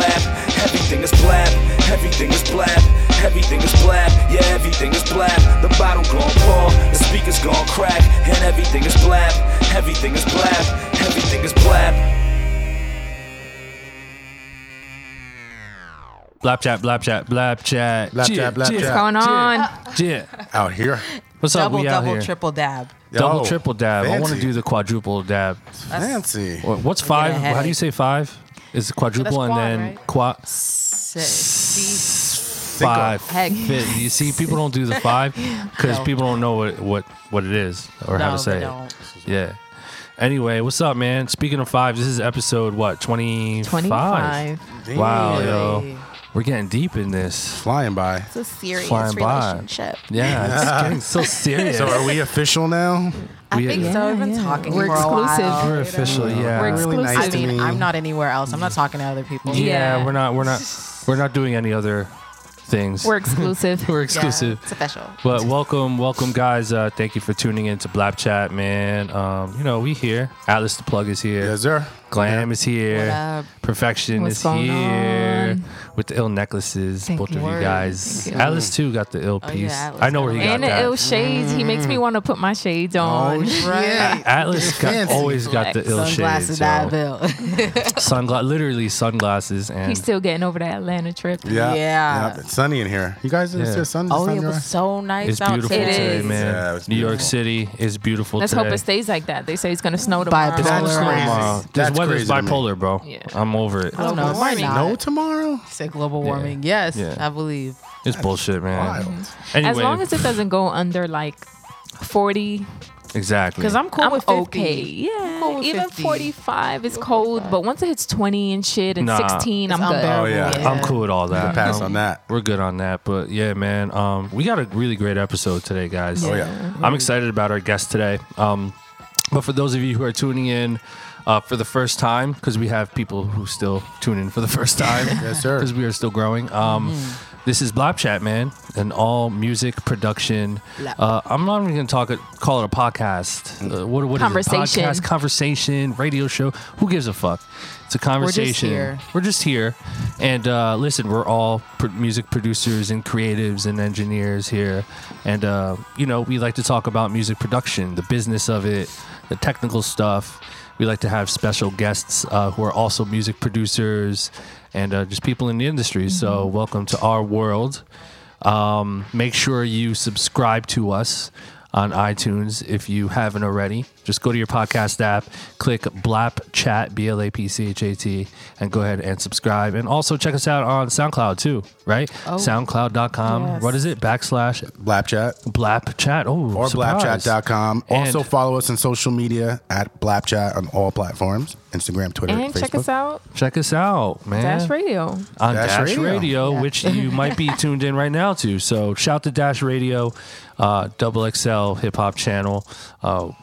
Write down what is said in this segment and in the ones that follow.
Blab, everything is blab, everything is blab, everything is blab, yeah everything is blab. The bottle gon' pour, the speakers gon' crack, and everything is blab, everything is blab, everything is blab. Blap chat, blap chat, blap chat, blap chat, blap chat. What's going on? Yeah, out here. What's double, up? We out here. Double, triple dab. Double, triple dab. Fancy. I want to do the quadruple dab. That's fancy. What's five? How do you say five? It's quadruple quad, and then right? Quad six, five. Heck. You see, people don't do the five because people don't know what it is or how to say it. Don't. Yeah. Anyway, what's up, man? Speaking of five, this is episode what 25. Wow, really? Yo, we're getting deep in this. Flying by. It's a serious relationship. Yeah, it's getting so serious. So are we official now? I think so. We've been talking for a while. We're official. Yeah, we're exclusive. Really nice to me. I'm not anywhere else. I'm not talking to other people. Yeah, we're not doing any other things. We're exclusive. Yeah, it's official. But welcome, guys. Thank you for tuning in to Blap Chat, man. We here. Atlas the Plug is here. Yes, sir. Glam is here. Perfection is here with the ill necklaces. Thank both you. Of you guys. You. Atlas too got the ill piece. Oh, yeah, I know where he got that. And the ill shades. He makes me want to put my shades on. Oh, right. Atlas always got the ill shades. Literally sunglasses. And he's still getting over the Atlanta trip. Yeah. It's sunny in here. You guys are still sunny. Oh, it was so nice. It's beautiful today, man. Yeah, beautiful. New York City is beautiful. Let's hope it stays like that. They say it's gonna snow tomorrow. That's crazy. Weather's bipolar, bro. Yeah. I'm over it. I don't know. Why not? No, tomorrow. Say global warming. Yeah. Yes, yeah. I believe. It's bullshit, man. Anyway. As long as it doesn't go under like 40. Exactly. Because I'm cool with 50. Okay. Yeah. I'm cool with 50. 45 is cold, but once it hits 20 and shit and 16, I'm good. Oh yeah. I'm cool with all that. We can pass on that. We're good on that. But yeah, man. We got a really great episode today, guys. Yeah. Oh yeah. I'm excited about our guest today. But for those of you who are tuning in for the first time, because we have people who still tune in for the first time, yes sir, because we are still growing. This is Blap Chat, man, an all music production. I'm not even gonna call it a podcast. What conversation. Is it? Podcast, conversation, radio show. Who gives a fuck? It's a conversation. We're just here. And listen, we're all music producers and creatives and engineers here. And, we like to talk about music production, the business of it, the technical stuff. We like to have special guests who are also music producers and just people in the industry. Mm-hmm. So welcome to our world. Make sure you subscribe to us on iTunes if you haven't already. Just go to your podcast app, click Blap Chat, BLAPCHAT, and go ahead and subscribe. And also check us out on SoundCloud too, right? Oh. SoundCloud.com. Yes. What is it? / Blap Chat. Blap Chat. Oh, or surprise. BlapChat.com. Also follow us on social media at Blap Chat on all platforms. Instagram, Twitter, and Facebook. Check us out, man. Dash Radio. On Dash Radio, yeah. Which you might be tuned in right now to. So shout to Dash Radio, Double XL hip hop channel.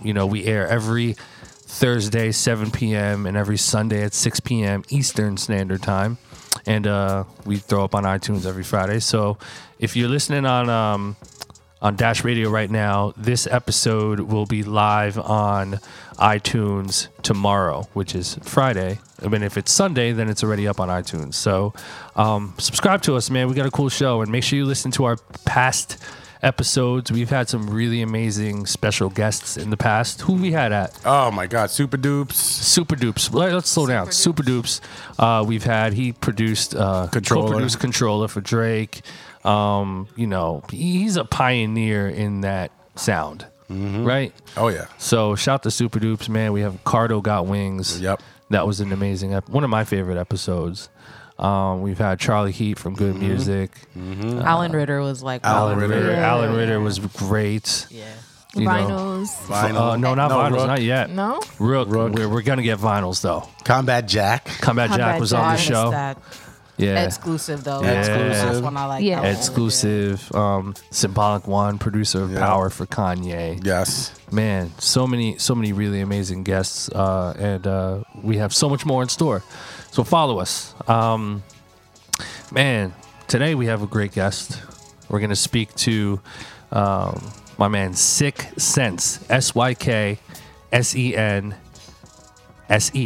We air every Thursday, 7 p.m. and every Sunday at 6 p.m. Eastern Standard Time. And we throw up on iTunes every Friday. So if you're listening on Dash Radio right now, this episode will be live on iTunes tomorrow, which is Friday. I mean, if it's Sunday, then it's already up on iTunes. So subscribe to us, man. We got a cool show. And make sure you listen to our past episodes. We've had some really amazing special guests in the past. Who we had at? Oh, my God. Supa Dups. Let's slow down. Supa Dups. We've had, he produced, co-produced Controller for Drake. He's a pioneer in that sound, mm-hmm. right? Oh yeah. So shout to Supa Dups, man. We have Cardo Got Wings. Yep. That was an amazing one of my favorite episodes. We've had Charlie Heat from Good Music. Mm-hmm. Allen Ritter was like Allen Ritter. Yeah. Allen Ritter was great. Yeah. Vinyls. Not vinyls, Rook. Not yet. No? Rook. We're going to get vinyls, though. Combat Jack was on the show. Yeah. Exclusive, though. Yeah. Exclusive. That's one I like. Yeah. Exclusive. Symbolic One, producer of Power for Kanye. Yes. Man, so many really amazing guests, and we have so much more in store. So follow us. Man, today we have a great guest. We're going to speak to... my man, Sick Sense, SYKSENSE,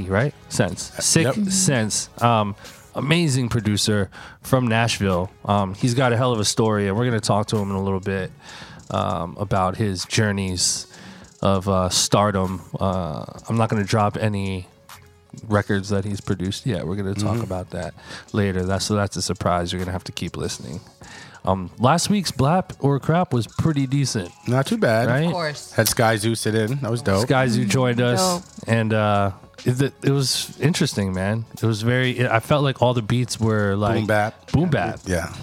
right? Sense. Sick Sense. Amazing producer from Nashville. He's got a hell of a story, and we're going to talk to him in a little bit about his journeys of stardom. I'm not going to drop any records that he's produced yet. We're going to talk about that later. That's a surprise. You're going to have to keep listening. Last week's Blap or Crap was pretty decent. Not too bad. Right? Of course. Had Sky Zoo sit in. That was dope. Sky Zoo joined us. And it was interesting, man. It was I felt like all the beats were like... Boom bap. Yeah.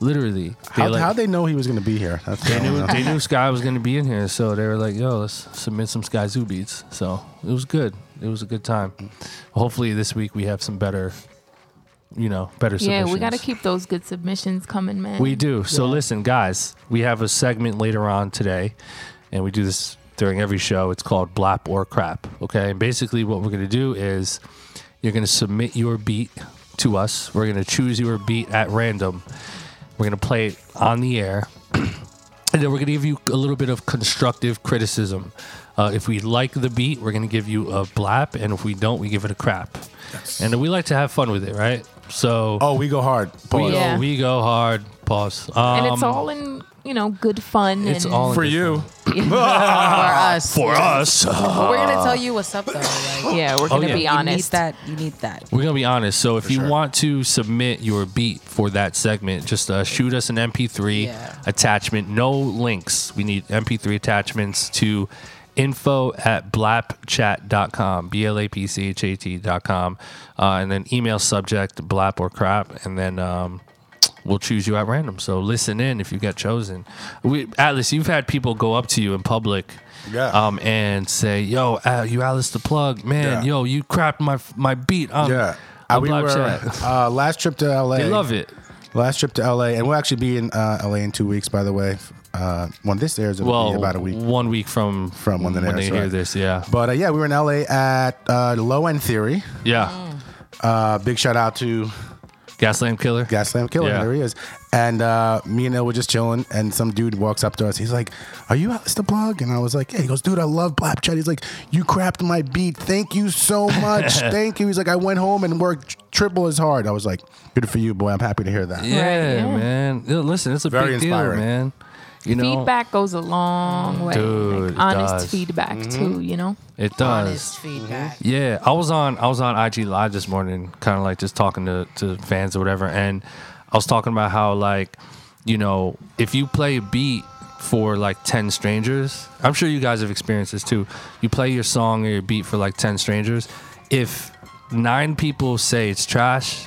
Literally. How'd they know he was going to be here? They knew Sky was going to be in here. So they were like, yo, let's submit some Sky Zoo beats. So it was good. It was a good time. Hopefully this week we have some better... submissions. Yeah, we got to keep those good submissions coming, man. We do. So listen, guys, we have a segment later on today, and we do this during every show. It's called Blap or Crap, okay? And basically what we're going to do is you're going to submit your beat to us. We're going to choose your beat at random. We're going to play it on the air, and then we're going to give you a little bit of constructive criticism. If we like the beat, we're going to give you a blap, and if we don't, we give it a crap. Yes. And we like to have fun with it, right? So we go hard. Pause. We go hard. Pause. And it's all in good fun. It's and all for you. Fun. For us. We're gonna tell you what's up though. Like, we're gonna be honest. You need that. We're gonna be honest. So if you want to submit your beat for that segment, just shoot us an MP3 attachment. No links. We need MP3 attachments to info@blapchat.com, blapchat.com, and then email subject blap or crap, and then we'll choose you at random. So listen in if you get chosen. Atlas, you've had people go up to you in public and say, yo, you Atlas the Plug, man, yo, you crapped my beat. Last trip to LA. They love it. Last trip to LA, and we'll actually be in LA in 2 weeks, by the way. When this airs, it'll be about a week. 1 week from when they hear this, yeah. But yeah, we were in LA at Low End Theory. Yeah. Big shout out to Gaslamp Killer. Yeah. There he is. And me and Elle were just chilling, and some dude walks up to us. He's like, "Are you Atlas the Plug?" And I was like, "Yeah." He goes, "Dude, I love Blap Chat." He's like, "You crapped my beat. Thank you so much. Thank you." He's like, "I went home and worked triple as hard." I was like, "Good for you, boy. I'm happy to hear that." Yeah. Man. Listen, it's a very big inspiring deal, man. Feedback goes a long way. Dude, like, honest feedback too, It does. Honest feedback. Yeah, I was on IG Live this morning, kind of like just talking to fans or whatever, and I was talking about how like, if you play a beat for like 10 strangers, I'm sure you guys have experienced this too. You play your song or your beat for like 10 strangers. If 9 people say it's trash,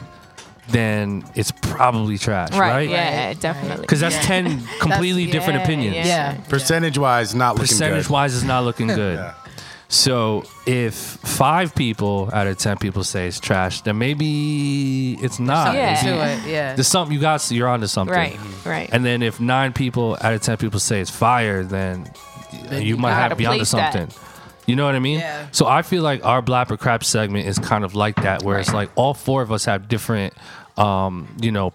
then it's probably trash, right? Yeah, definitely. Because that's 10 completely different opinions. Yeah. Percentage-wise, not looking good. Percentage-wise is not looking good. So if 5 people out of 10 people say it's trash, then maybe it's not. There's something you're onto something. Right. And then if 9 people out of 10 people say it's fire, then you might have to be onto something. You know what I mean? Yeah. So I feel like our Blap or Crap segment is kind of like that, where it's like all 4 of us have different,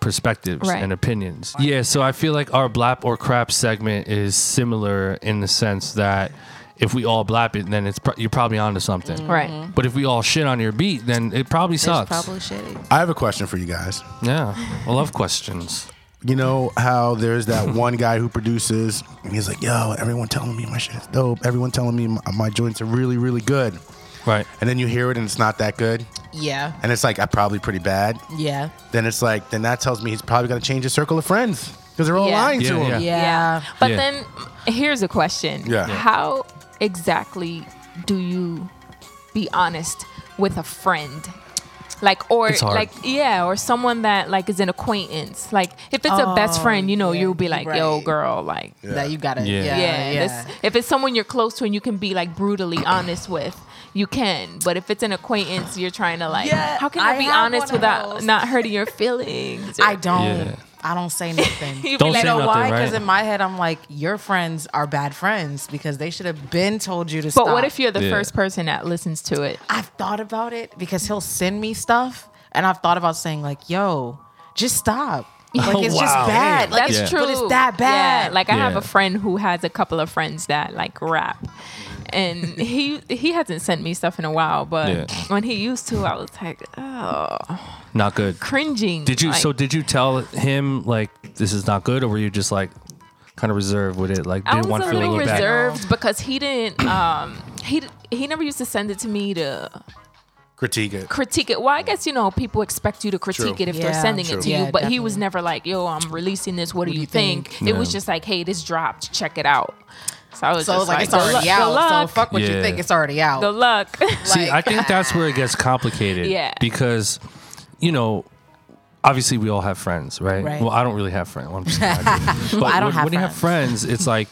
perspectives and opinions. Yeah, so I feel like our Blap or Crap segment is similar in the sense that if we all blap it, then it's you're probably onto something. Right. But if we all shit on your beat, then it probably sucks. It's probably shitty. I have a question for you guys. Yeah, I love questions. You know how there's that one guy who produces, and he's like, yo, everyone telling me my shit is dope. Everyone telling me my joints are really, really good. Right. And then you hear it, and it's not that good. Yeah. And it's like, I'm probably pretty bad. Yeah. Then it's like, that tells me he's probably going to change his circle of friends because they're all lying to him. Yeah. But then here's a question. Yeah. How exactly do you be honest with a friend? Like, or like, yeah, or someone that like is an acquaintance. Like if it's a best friend, you know, you'll be like, yo girl, like that you gotta, if it's someone you're close to and you can be like brutally honest with, you can. But if it's an acquaintance, you're trying to like, how can I be honest without not hurting your feelings? I don't say nothing. Why? Because in my head, I'm like, your friends are bad friends because they should have been told you to stop. But what if you're the first person that listens to it? I've thought about it because he'll send me stuff, and I've thought about saying like, yo, just stop. Like, it's just bad. Like, that's true. But it's that bad. Yeah. Like, I have a friend who has a couple of friends that, like, rap. And he hasn't sent me stuff in a while, but when he used to, I was like, oh. Not good. Cringing. Did you? Like, so did you tell him, like, this is not good? Or were you just, like, kind of reserved with it? Like, didn't want to feel a little bad? I was a little reserved because he didn't, he never used to send it to me to... Critique it. Well, I guess, you know, people expect you to critique it if they're sending it to you. But definitely. He was never like, yo, I'm releasing this. What do you think? It was just like, hey, this dropped. Check it out. So I was just like, it's already out. So fuck what you think. It's already out. Good luck. See, I think that's where it gets complicated. Because, you know, obviously we all have friends, right? Well, I don't really have friends. Well, I'm just but I don't have when friends. When you have friends, it's like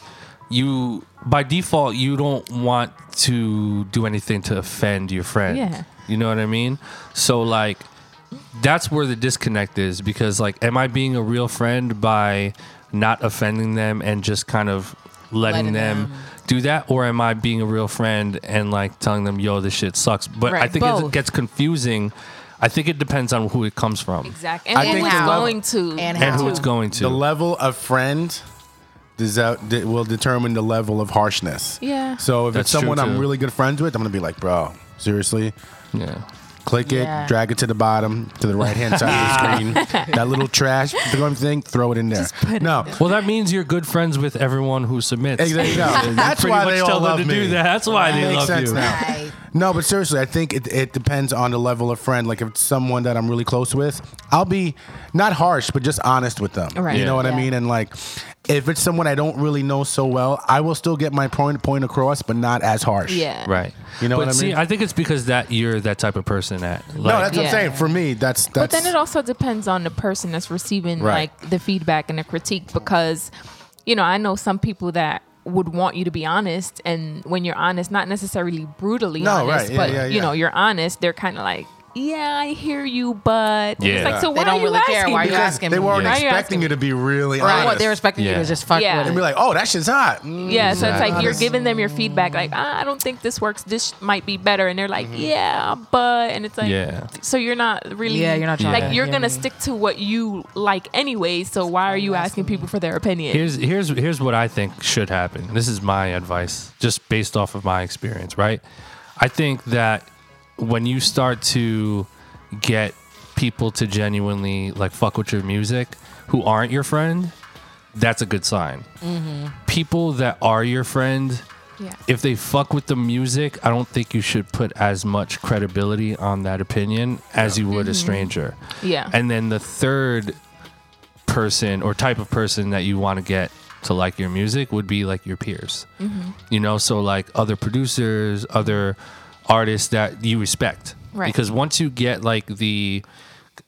you, by default, you don't want to do anything to offend your friend. Yeah. You know what I mean? So, like, that's where the disconnect is because, like, am I being a real friend by not offending them and just kind of letting them do that? Or am I being a real friend and, like, telling them, yo, this shit sucks? But I think it gets confusing. I think it depends on who it comes from. Exactly. And who it's going to. And who it's going to. The level of friend... will determine the level of harshness. Yeah. So if that's it's someone I'm really good friends with, I'm gonna be like, bro, seriously? Yeah. Click it, drag it to the bottom, to the right hand side of the screen. That little trash thing, throw it in there. Well, that means you're good friends with everyone who submits. Exactly. No, that's why they all love me. That's why they love you. Right. No, but seriously, I think it depends on the level of friend. Like if it's someone that I'm really close with, I'll be not harsh, but just honest with them. Right. You know what I mean? And like, if it's someone I don't really know so well, I will still get my point across, but not as harsh. Yeah. Right. You know what I mean? See, I think it's because you're that type of person that... Like, no, that's what I'm saying. For me, that's... But then it also depends on the person that's receiving like the feedback and the critique because, you know, I know some people that would want you to be honest and when you're honest, not necessarily brutally honest, but, you know, you're honest, they're kind of like, yeah, I hear you, but it's like, so why they don't really care. Why are you asking me? They weren't expecting you to be really honest. What they're expecting you to just fuck with it. And be like, oh, that shit's hot. So it's like honest. You're giving them your feedback, like, I don't think this works. This might be better. And they're like, yeah, but, and it's like, so you're not really, you're not trying. Like, you're gonna stick to what you like anyway. So why are you asking people for their opinion? Here's what I think should happen. This is my advice, just based off of my experience, right? I think that when you start to get people to genuinely like fuck with your music who aren't your friend, that's a good sign. Mm-hmm. People that are your friend, if they fuck with the music, I don't think you should put as much credibility on that opinion as you would a stranger. Yeah. And then the third person or type of person that you want to get to like your music would be like your peers. Mm-hmm. You know, so like other producers, other artists that you respect, right? Because once you get like the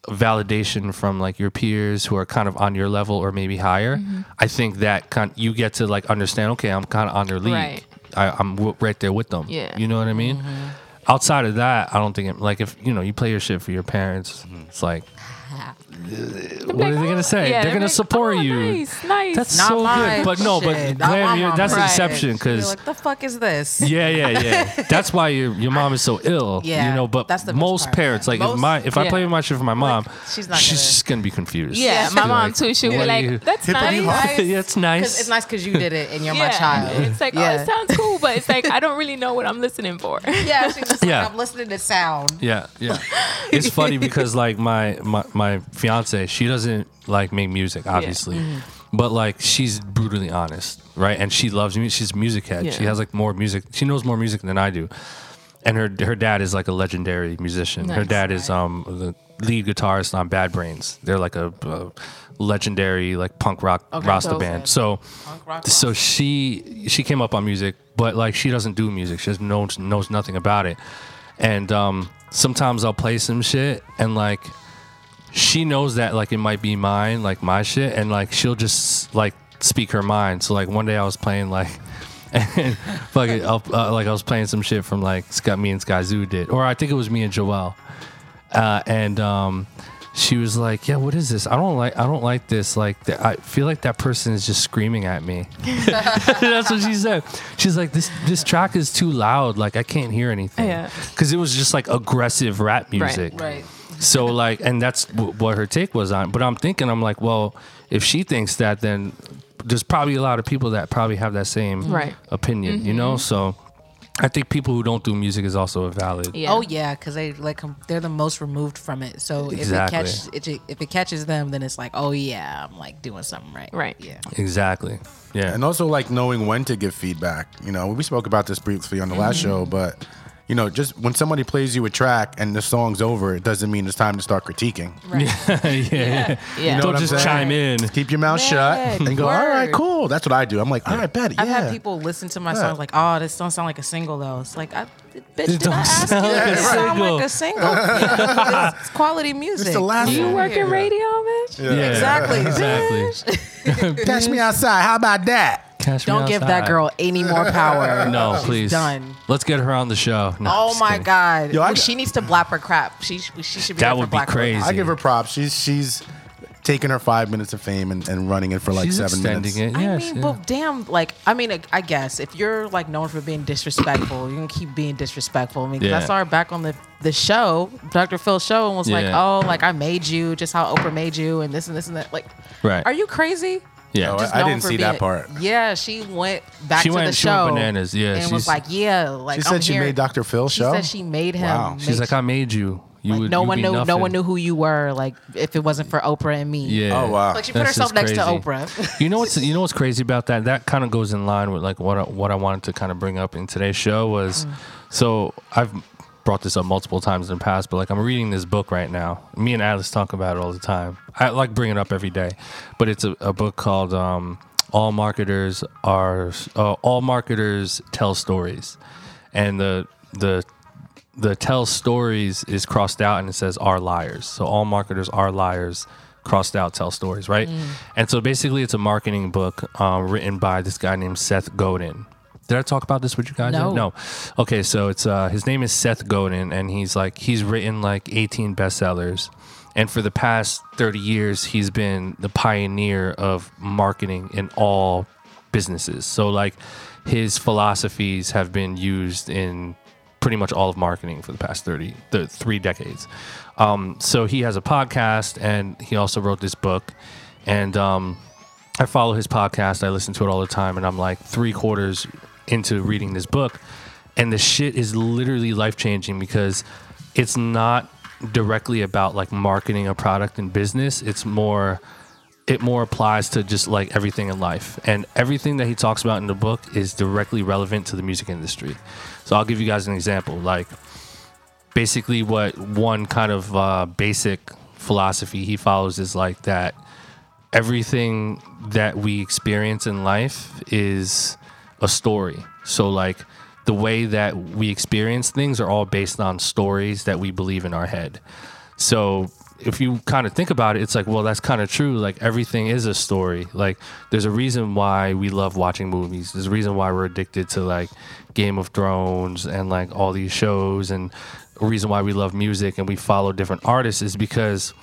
validation from like your peers who are kind of on your level or maybe higher, I think that you get to like understand, okay, I'm kind of on their lead, right? I'm right there with them. You know what I mean? Outside of that, I don't think like if you know you play your shit for your parents, it's like what are they gonna say? They're gonna support you. Nice. That's not so good. But no, but that's an exception because like, the fuck is this? Yeah. That's why your mom is so ill. You know, but that's the most part, parents like if I play my shit for my mom, like, she's just gonna be confused. Yeah, my mom too. She'll be like, "That's nice. That's nice. It's nice because you did it and you're my child." It's like, oh, it sounds cool, but it's like I don't really know what I'm listening for. Yeah, she's just like, I'm listening to sound. Yeah. It's funny because like my fiance, she doesn't like make music, obviously, but like she's brutally honest, right? And she loves music. She's a music head. She has like more music. She knows more music than I do. And her dad is like a legendary musician. Nice, her dad is the lead guitarist on Bad Brains. They're like a legendary like punk rock Rasta band. So she came up on music, but like she doesn't do music. She knows nothing about it. And sometimes I'll play some shit and like she knows that like it might be mine, like my shit, and like she'll just like speak her mind. So like one day I was playing like and fucking like I was playing some shit from like me and Sky Zoo did, or I think it was me and Joelle, and she was like, "Yeah, what is this? I don't like this. Like, I feel like that person is just screaming at me." That's what she said. She's like, "This track is too loud. Like, I can't hear anything." Yeah, because it was just like aggressive rap music. Right. So like, and that's what her take was on. But I'm like, well, if she thinks that, then there's probably a lot of people that probably have that same opinion, you know? So I think people who don't do music is also invalid. Yeah. Oh yeah, because they like they're the most removed from it. So if it catches them, then it's like, oh yeah, I'm like doing something right. Right. Yeah. Exactly. Yeah. And also like knowing when to give feedback. You know, we spoke about this briefly on the last show, but you know, just when somebody plays you a track and the song's over, it doesn't mean it's time to start critiquing. Right. Yeah. You know don't just chime in. Just keep your mouth shut and go, all right, cool. That's what I do. I'm like, all right, bet it. I've had people listen to my songs like, oh, this don't sound like a single, though. It's like, bitch, did I ask you? It sound like a single. It's quality music. It's the last you work in radio, bitch? Yeah. Exactly. Catch me outside. How about that? Don't give that girl any more power. No, please. She's done. Let's get her on the show. No, oh my God. Yo, she needs to blap her crap. She should be. That would be crazy. I give her props. She's taking her 5 minutes of fame and running it for like she's 7 minutes. It. Yeah, I mean, well, damn. Like, I mean, I guess if you're like known for being disrespectful, you can keep being disrespectful. I mean, I saw her back on the show, Dr. Phil's show, and was like, oh, like I made you, just how Oprah made you, and this and this and that. Like, are you crazy? Yeah, no, I didn't see that part. Yeah, she went back to the show. She went bananas. Yeah, and was like, yeah, like she said she made Dr. Phil's show. She said she made him. Wow. She's like, I made you. No one knew who you were. Like if it wasn't for Oprah and me. Yeah. Oh wow. Like she put herself next to Oprah. You know what's crazy about that? That kind of goes in line with like what I wanted to kind of bring up in today's show was. So I've brought this up multiple times in the past, but like I'm reading this book right now. Me and Atlas talk about it all the time. I like bring it up every day, but it's a book called All Marketers Tell Stories, and the tell stories is crossed out and it says are liars. So all marketers are liars, crossed out, tell stories, right? And so basically it's a marketing book written by this guy named Seth Godin. Did I talk about this with you guys? No. Okay, so it's his name is Seth Godin, and he's written like 18 bestsellers, and for the past 30 years, he's been the pioneer of marketing in all businesses. So like his philosophies have been used in pretty much all of marketing for the past three decades. So he has a podcast, and he also wrote this book, and I follow his podcast. I listen to it all the time, and I'm like 3/4 into reading this book, and the shit is literally life-changing because it's not directly about like marketing a product and business. It more applies to just like everything in life, and everything that he talks about in the book is directly relevant to the music industry. So I'll give you guys an example. Like basically what one kind of basic philosophy he follows is like that everything that we experience in life is a story. So like the way that we experience things are all based on stories that we believe in our head. So if you kind of think about it, it's like, well, that's kind of true. Like everything is a story. Like there's a reason why we love watching movies. There's a reason why we're addicted to like Game of Thrones and like all these shows, and a reason why we love music and we follow different artists is because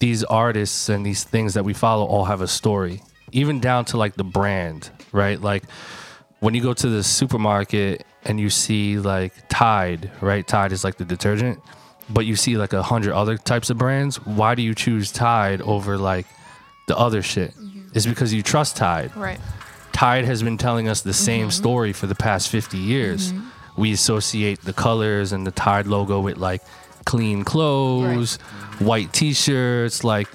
these artists and these things that we follow all have a story, even down to like the brand, right? Like when you go to the supermarket and you see like Tide, right? Tide is like the detergent, but you see like 100 other types of brands. Why do you choose Tide over like the other shit? It's because you trust Tide. Right. Tide has been telling us the same story for the past 50 years. We associate the colors and the Tide logo with like clean clothes, white t-shirts, like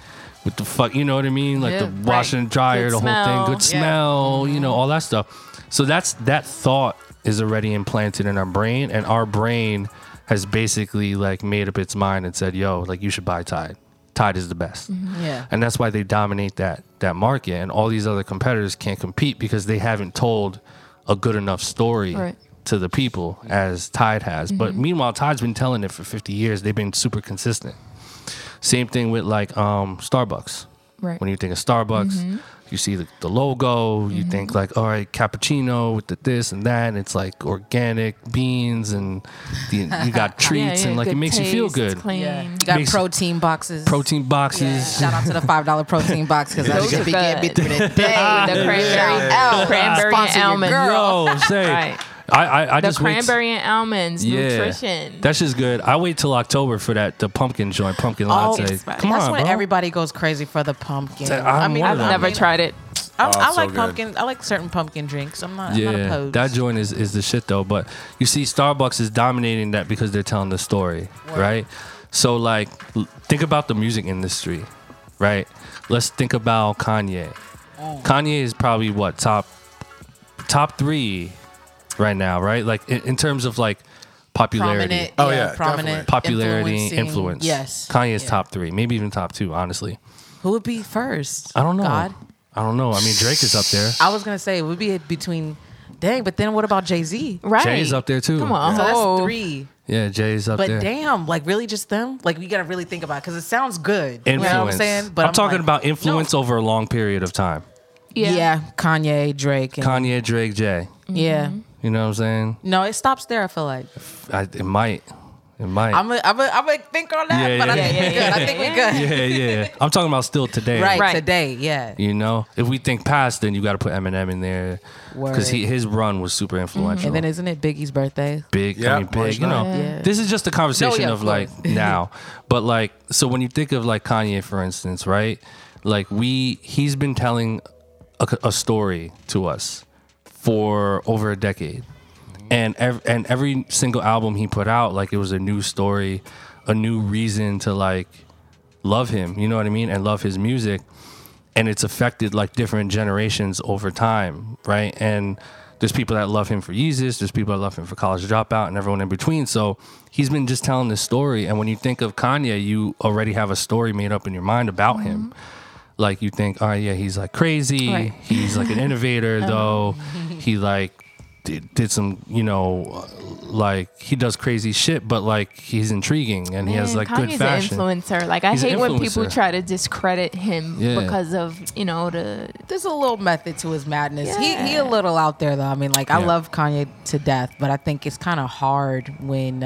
what the fuck, you know what I mean? Like the wash and dryer, the whole thing, good smell, you know, all that stuff. So that thought is already implanted in our brain, and our brain has basically like made up its mind and said, yo, like you should buy Tide. Tide is the best. And that's why they dominate that market, and all these other competitors can't compete because they haven't told a good enough story to the people as Tide has. Mm-hmm. But meanwhile, Tide's been telling it for 50 years. They've been super consistent. Same thing with like Starbucks. Right. When you think of Starbucks, mm-hmm. you see the logo. You mm-hmm. think like, all right, cappuccino with the this and that. And it's like organic beans and you got treats and like it makes taste, you feel good. It's clean. Yeah. You got protein boxes. Yeah. Shout out to the $5 protein box because I should be getting through the day. With the cranberry and almond. Girl, say. Right. I the just cranberry and almonds nutrition. That's just good. I wait till October for that the pumpkin joint, pumpkin latte. That's when everybody goes crazy for the pumpkin. I've never tried it. I like pumpkin. I like certain pumpkin drinks. I'm not opposed. That joint is the shit though. But you see, Starbucks is dominating that because they're telling the story, right? So like, think about the music industry, right? Let's think about Kanye. Oh. Kanye is probably what top three. Right now, right? Like in terms of like popularity. Prominent popularity, influence. Yes. Kanye's top three, maybe even top two, honestly. Who would be first? I don't know. God? I don't know. I mean, Drake is up there. I was going to say it would be between but then what about Jay-Z? Right. Jay's up there too. Come on. Yeah. So that's three. Yeah, Jay's up there. But damn, like really just them? Like we got to really think about it because it sounds good. Influence. You know what I'm saying? But I'm talking about influence over a long period of time. Yeah. Kanye, Drake, Jay. Mm-hmm. Yeah. You know what I'm saying? No, it stops there, I feel like. It might. I'm gonna think on that, I think we're good. Yeah. I'm talking about still today. Right, today, yeah. You know? If we think past, then you got to put Eminem in there. Because his run was super influential. Mm-hmm. And then isn't it Biggie's birthday? Big. You know, this is just a conversation of like now. But like, so when you think of like Kanye, for instance, right? Like he's been telling a story to us for over a decade, and every single album he put out, like it was a new story, a new reason to like love him, you know what I mean, and love his music, and it's affected like different generations over time, right? And there's people that love him for Yeezus, there's people that love him for College Dropout, and everyone in between. So he's been just telling this story, and when you think of Kanye, you already have a story made up in your mind about mm-hmm. him. Like you think, all right, yeah, he's like crazy. Right. He's like an innovator, though. He like did some, you know, like he does crazy shit, but like he's intriguing and he has like Kanye's good fashion. An influencer. Like I hate when people try to discredit him because of There's a little method to his madness. Yeah. He a little out there though. I mean, like I love Kanye to death, but I think it's kind of hard when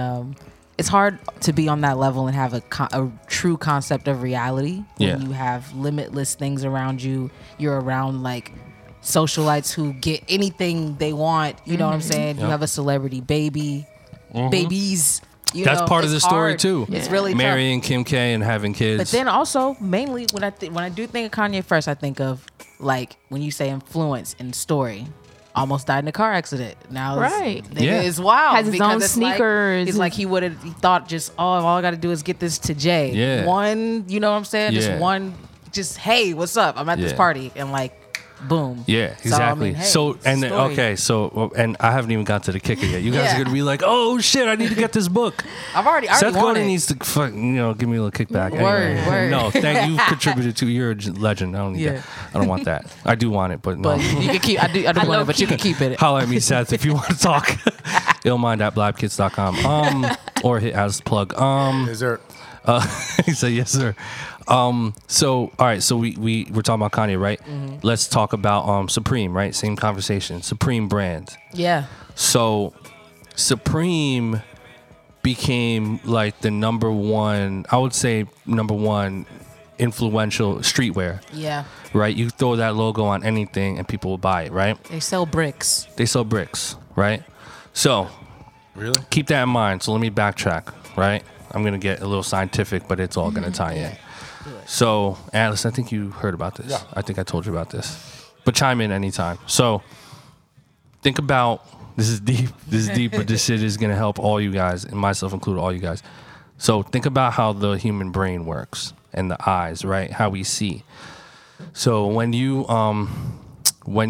it's hard to be on that level and have a true concept of reality when you have limitless things around you. You're around like socialites who get anything they want. You know what I'm saying? Yep. You have a celebrity baby, babies. That's part of the story too. Yeah. It's really marrying Kim K and having kids. But then also mainly when I do think of Kanye first, I think of like when you say influence and story. Almost died in a car accident. Now it's wild. Has his own sneakers. Like, he's like he thought just all I got to do is get this to Jay. Yeah. One, you know what I'm saying? Yeah. Just hey, what's up? I'm at this party and like boom. Yeah, exactly. So I haven't even got to the kicker yet. You guys are gonna be like, oh shit, I need to get this book. I already Seth Godin needs to give me a little kickback. Word. No, thank you contributed to your legend. I don't need that. I don't want that. I do want it, but no. You can keep. I do want it, but you can keep it. Holler at me, Seth, if you want to talk. illmind@blabkids.com or hit as plug. Yes, sir. He said yes, sir. So all right. So we're talking about Kanye, right? Mm-hmm. Let's talk about Supreme, right? Same conversation. Supreme brand. Yeah. So Supreme became like the number one influential streetwear. Yeah. Right? You throw that logo on anything and people will buy it, right? They sell bricks, right? So really? Keep that in mind. So let me backtrack, right? I'm going to get a little scientific, but it's all going to tie in. So, Atlas, I think you heard about this. Yeah. I think I told you about this. But chime in anytime. So, think about... This is deep, but this shit is going to help all you guys, and myself included, all you guys. So, think about how the human brain works and the eyes, right? How we see. So, when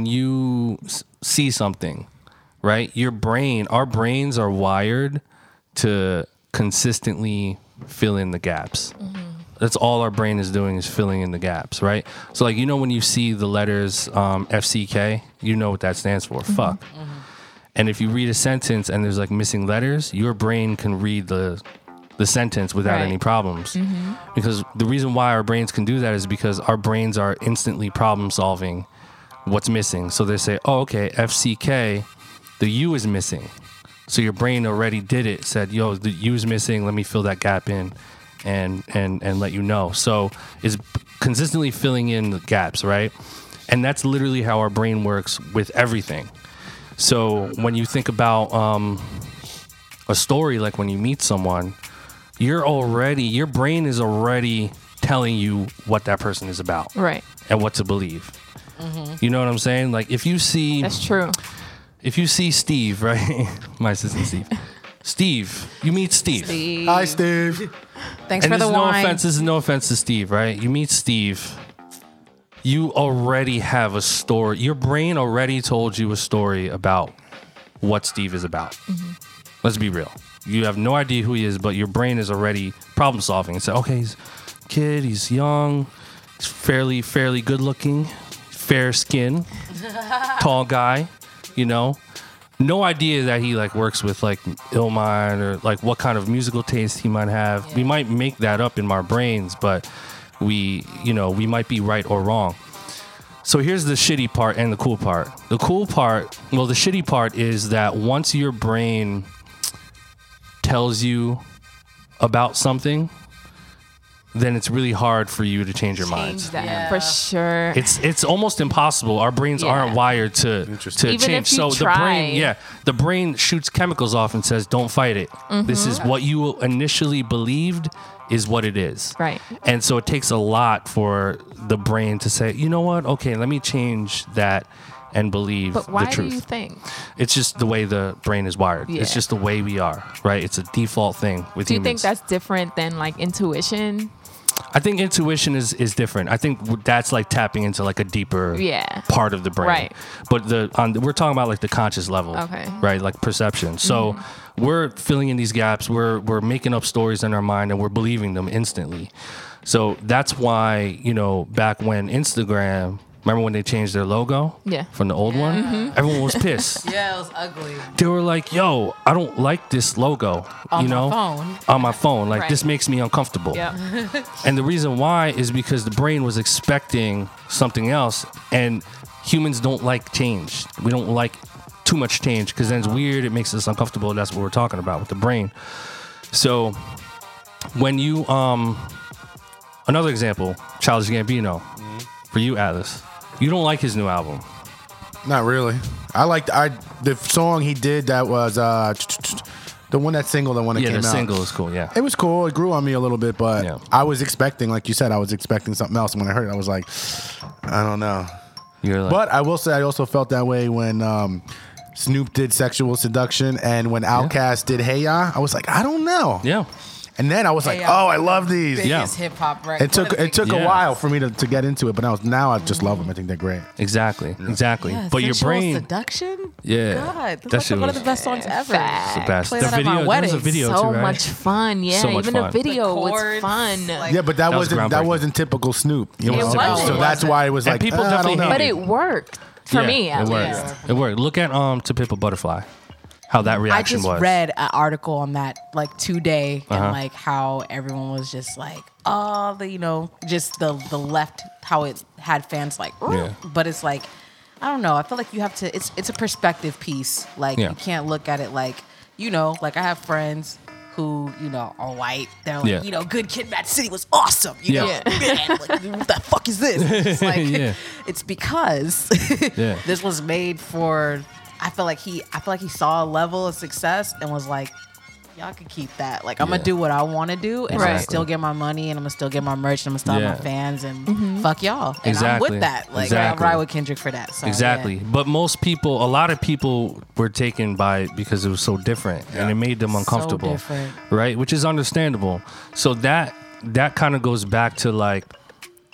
you see something, right? Our brains are wired to consistently fill in the gaps. Mm-hmm. That's all our brain is doing is filling in the gaps, right? So like, you know, when you see the letters FCK, you know what that stands for. Mm-hmm. Fuck. Mm-hmm. And if you read a sentence and there's like missing letters, your brain can read the sentence without any problems. Mm-hmm. Because the reason why our brains can do that is because our brains are instantly problem solving what's missing. So they say, oh, okay, FCK, the U is missing. So your brain already did it, said, yo, the U is missing. Let me fill that gap in and let you know. So it's consistently filling in the gaps, right? And that's literally how our brain works with everything. So when you think about a story, like when you meet someone, your brain is already telling you what that person is about, right? And what to believe. Mm-hmm. You know what I'm saying? Like that's true. If you see Steve, right? My assistant Steve. You meet Steve. Hi, Steve. Thanks for the wine. This is no offense to Steve, right? You meet Steve. You already have a story. Your brain already told you a story about what Steve is about. Mm-hmm. Let's be real. You have no idea who he is, but your brain is already problem solving. It's like, okay, he's a kid, he's young, he's fairly good looking, fair skin, tall guy, you know. No idea that he like works with like Illmind or like what kind of musical taste he might have. Yeah. We might make that up in our brains, but we might be right or wrong. So here's the shitty part and the cool part. The shitty part is that once your brain tells you about something, then it's really hard for you to change your mind. Yeah. For sure. It's almost impossible. Our brains aren't wired to change. So the brain shoots chemicals off and says, don't fight it. Mm-hmm. This is what you initially believed is what it is. Right. And so it takes a lot for the brain to say, you know what? Okay, let me change that and believe the truth. But why do you think? It's just the way the brain is wired. Yeah. It's just the way we are, right? It's a default thing with humans. Do you think that's different than like intuition? I think intuition is different. I think that's like tapping into like a deeper part of the brain. Right. But we're talking about like the conscious level, right? Like perception. So we're filling in these gaps. We're making up stories in our mind and we're believing them instantly. So that's why, back when Instagram, remember when they changed their logo from the old one? Mm-hmm. Everyone was pissed. Yeah, it was ugly. They were like, yo, I don't like this logo. On my phone. Like, this makes me uncomfortable. Yep. And the reason why is because the brain was expecting something else. And humans don't like change. We don't like too much change because then it's weird. It makes us uncomfortable. That's what we're talking about with the brain. So when you... another example, Childish Gambino. Mm-hmm. For you, Atlas. You don't like his new album? Not really. I liked the song he did that was the one that came out. Yeah, the single is cool, yeah. It was cool. It grew on me a little bit, but I was expecting, like you said, something else. And when I heard it, I was like, I don't know. But I will say I also felt that way when Snoop did Sexual Seduction and when Outkast did Hey Ya, I was like, I don't know. Yeah. And then I was like, I love these. Biggest hip-hop record. It took a while for me to get into it, but now I just love them. I think they're great. Exactly. Yeah, but your brain... Seduction? Yeah. God, that's one of the best songs ever. It's the best. Play that at my wedding. There was a video too, right? So much fun. Yeah, so much even fun. The video was fun. Like, yeah, but that wasn't typical Snoop. You know? It wasn't. So that's why it was like, people definitely don't know. But it worked. For me, at least. It worked. Look at To Pimp a Butterfly. How that reaction was. I just read an article on that like today and like how everyone was just like, oh, the left, how it had fans like, but it's like, I don't know. I feel like you have to, it's a perspective piece. Like you can't look at it like, like I have friends who, are white. They're like, Good Kid, Mad City was awesome. Man, like, what the fuck is this? It's like, it's because this was made for... I feel like he saw a level of success and was like, y'all can keep that. Like, I'm going to do what I want to do and I'm going to still get my money and I'm going to still get my merch and I'm going to still have my fans and fuck y'all. And I'm with that. Like, I ride with Kendrick for that. So, But a lot of people were taken by it because it was so different and it made them uncomfortable. So right? Which is understandable. So that kind of goes back to like,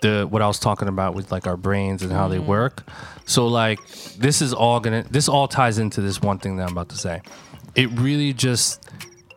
what I was talking about with like our brains and how they work. So like this all ties into this one thing that I'm about to say. It really just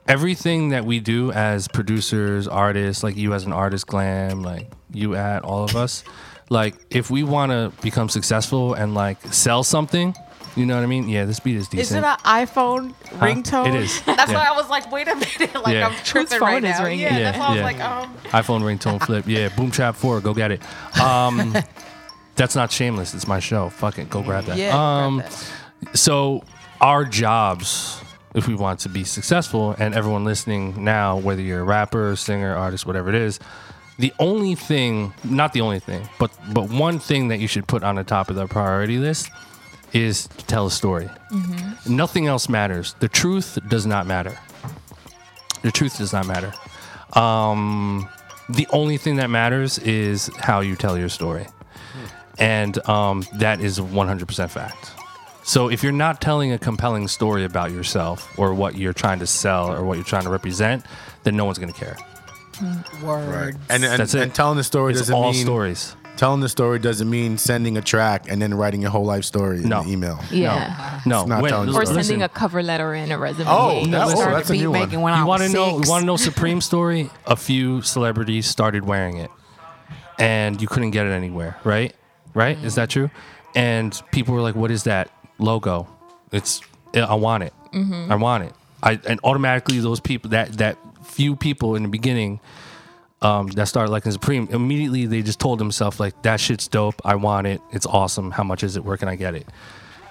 everything that we do as producers, artists, like you as an artist, Glam, like you at all of us, like if we want to become successful and like sell something, You know what I mean? Yeah, this beat is decent. Is it an iPhone ringtone? It is. That's why I was like, wait a minute. Like, I'm tripping right now. That's why I was like, iPhone ringtone flip. Yeah, Boom Trap 4. Go get it. That's not Shameless. It's my show. Fuck it. Go grab that. Yeah, grab that. So our jobs, if we want to be successful, and everyone listening now, whether you're a rapper, singer, artist, whatever it is, the only thing, not the only thing, but one thing that you should put on the top of the priority list is to tell a story. Mm-hmm. Nothing else matters. The truth does not matter. The truth does not matter. The only thing that matters is how you tell your story. And that is 100% fact. So if you're not telling a compelling story about yourself or what you're trying to sell or what you're trying to represent, then no one's going to care. Words. Right. And telling the story doesn't mean... It's all stories. Telling the story doesn't mean sending a track and then writing your whole life story in an email. Yeah. No. Or sending a cover letter in a resume. Oh, that's a new one. You want to know Supreme story? A few celebrities started wearing it. And you couldn't get it anywhere, right? Right? Mm. Is that true? And people were like, what is that logo? I want it. Mm-hmm. I want it. And automatically those people, that few people in the beginning that started liking Supreme, immediately they just told themselves, like, that shit's dope. I want it. It's awesome. How much is it? Where can I get it?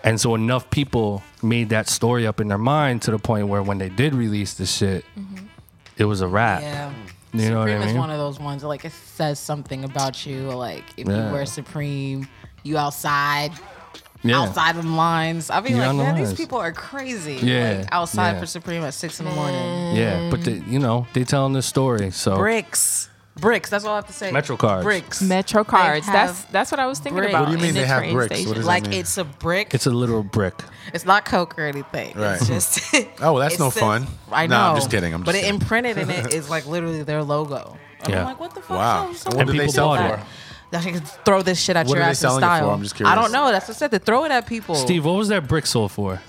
And so enough people made that story up in their mind to the point where when they did release this shit, it was a wrap. Yeah. You know what I mean? Supreme is one of those ones that, like, it says something about you. Like, if you wear Supreme, you outside of lines. I mean, you're like, man, these people are crazy. Yeah. Like, outside for Supreme at 6 in the morning. Yeah, but, they telling this story, so. Bricks, that's all I have to say. Metro cards. That's what I was thinking about. What do you mean they have bricks? What does that mean? It's a brick. It's a literal brick. It's not coke or anything. Right. It's just... oh, that's no fun. I know. No, I'm just kidding. It imprinted in it is like literally their logo. I'm like, what the fuck? Wow. So what do they sell it for? That you can throw this shit at your ass in style. I'm just curious. I don't know. That's what I said. They throw it at people. Steve, what was that brick sold for?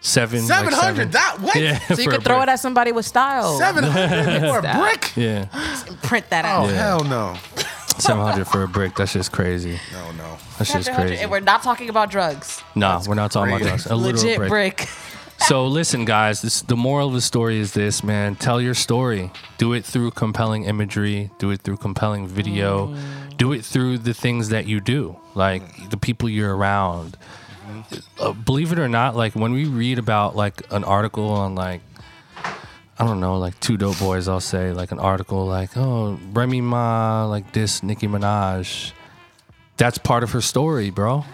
700 that what? Yeah, so you could throw it at somebody with style. 700 for a brick? Yeah. Just print that out. Oh, hell no. 700 for a brick. That's just crazy. No. That's just crazy. And we're not talking about drugs. We're not talking about drugs. A legit brick. So listen, guys, the moral of the story is this, man. Tell your story. Do it through compelling imagery. Do it through compelling video. Do it through the things that you do, like the people you're around. Believe it or not, like when we read about like an article on like, I don't know, like two dope boys, I'll say like an article like, oh, Remy Ma, like this Nicki Minaj. That's part of her story, bro.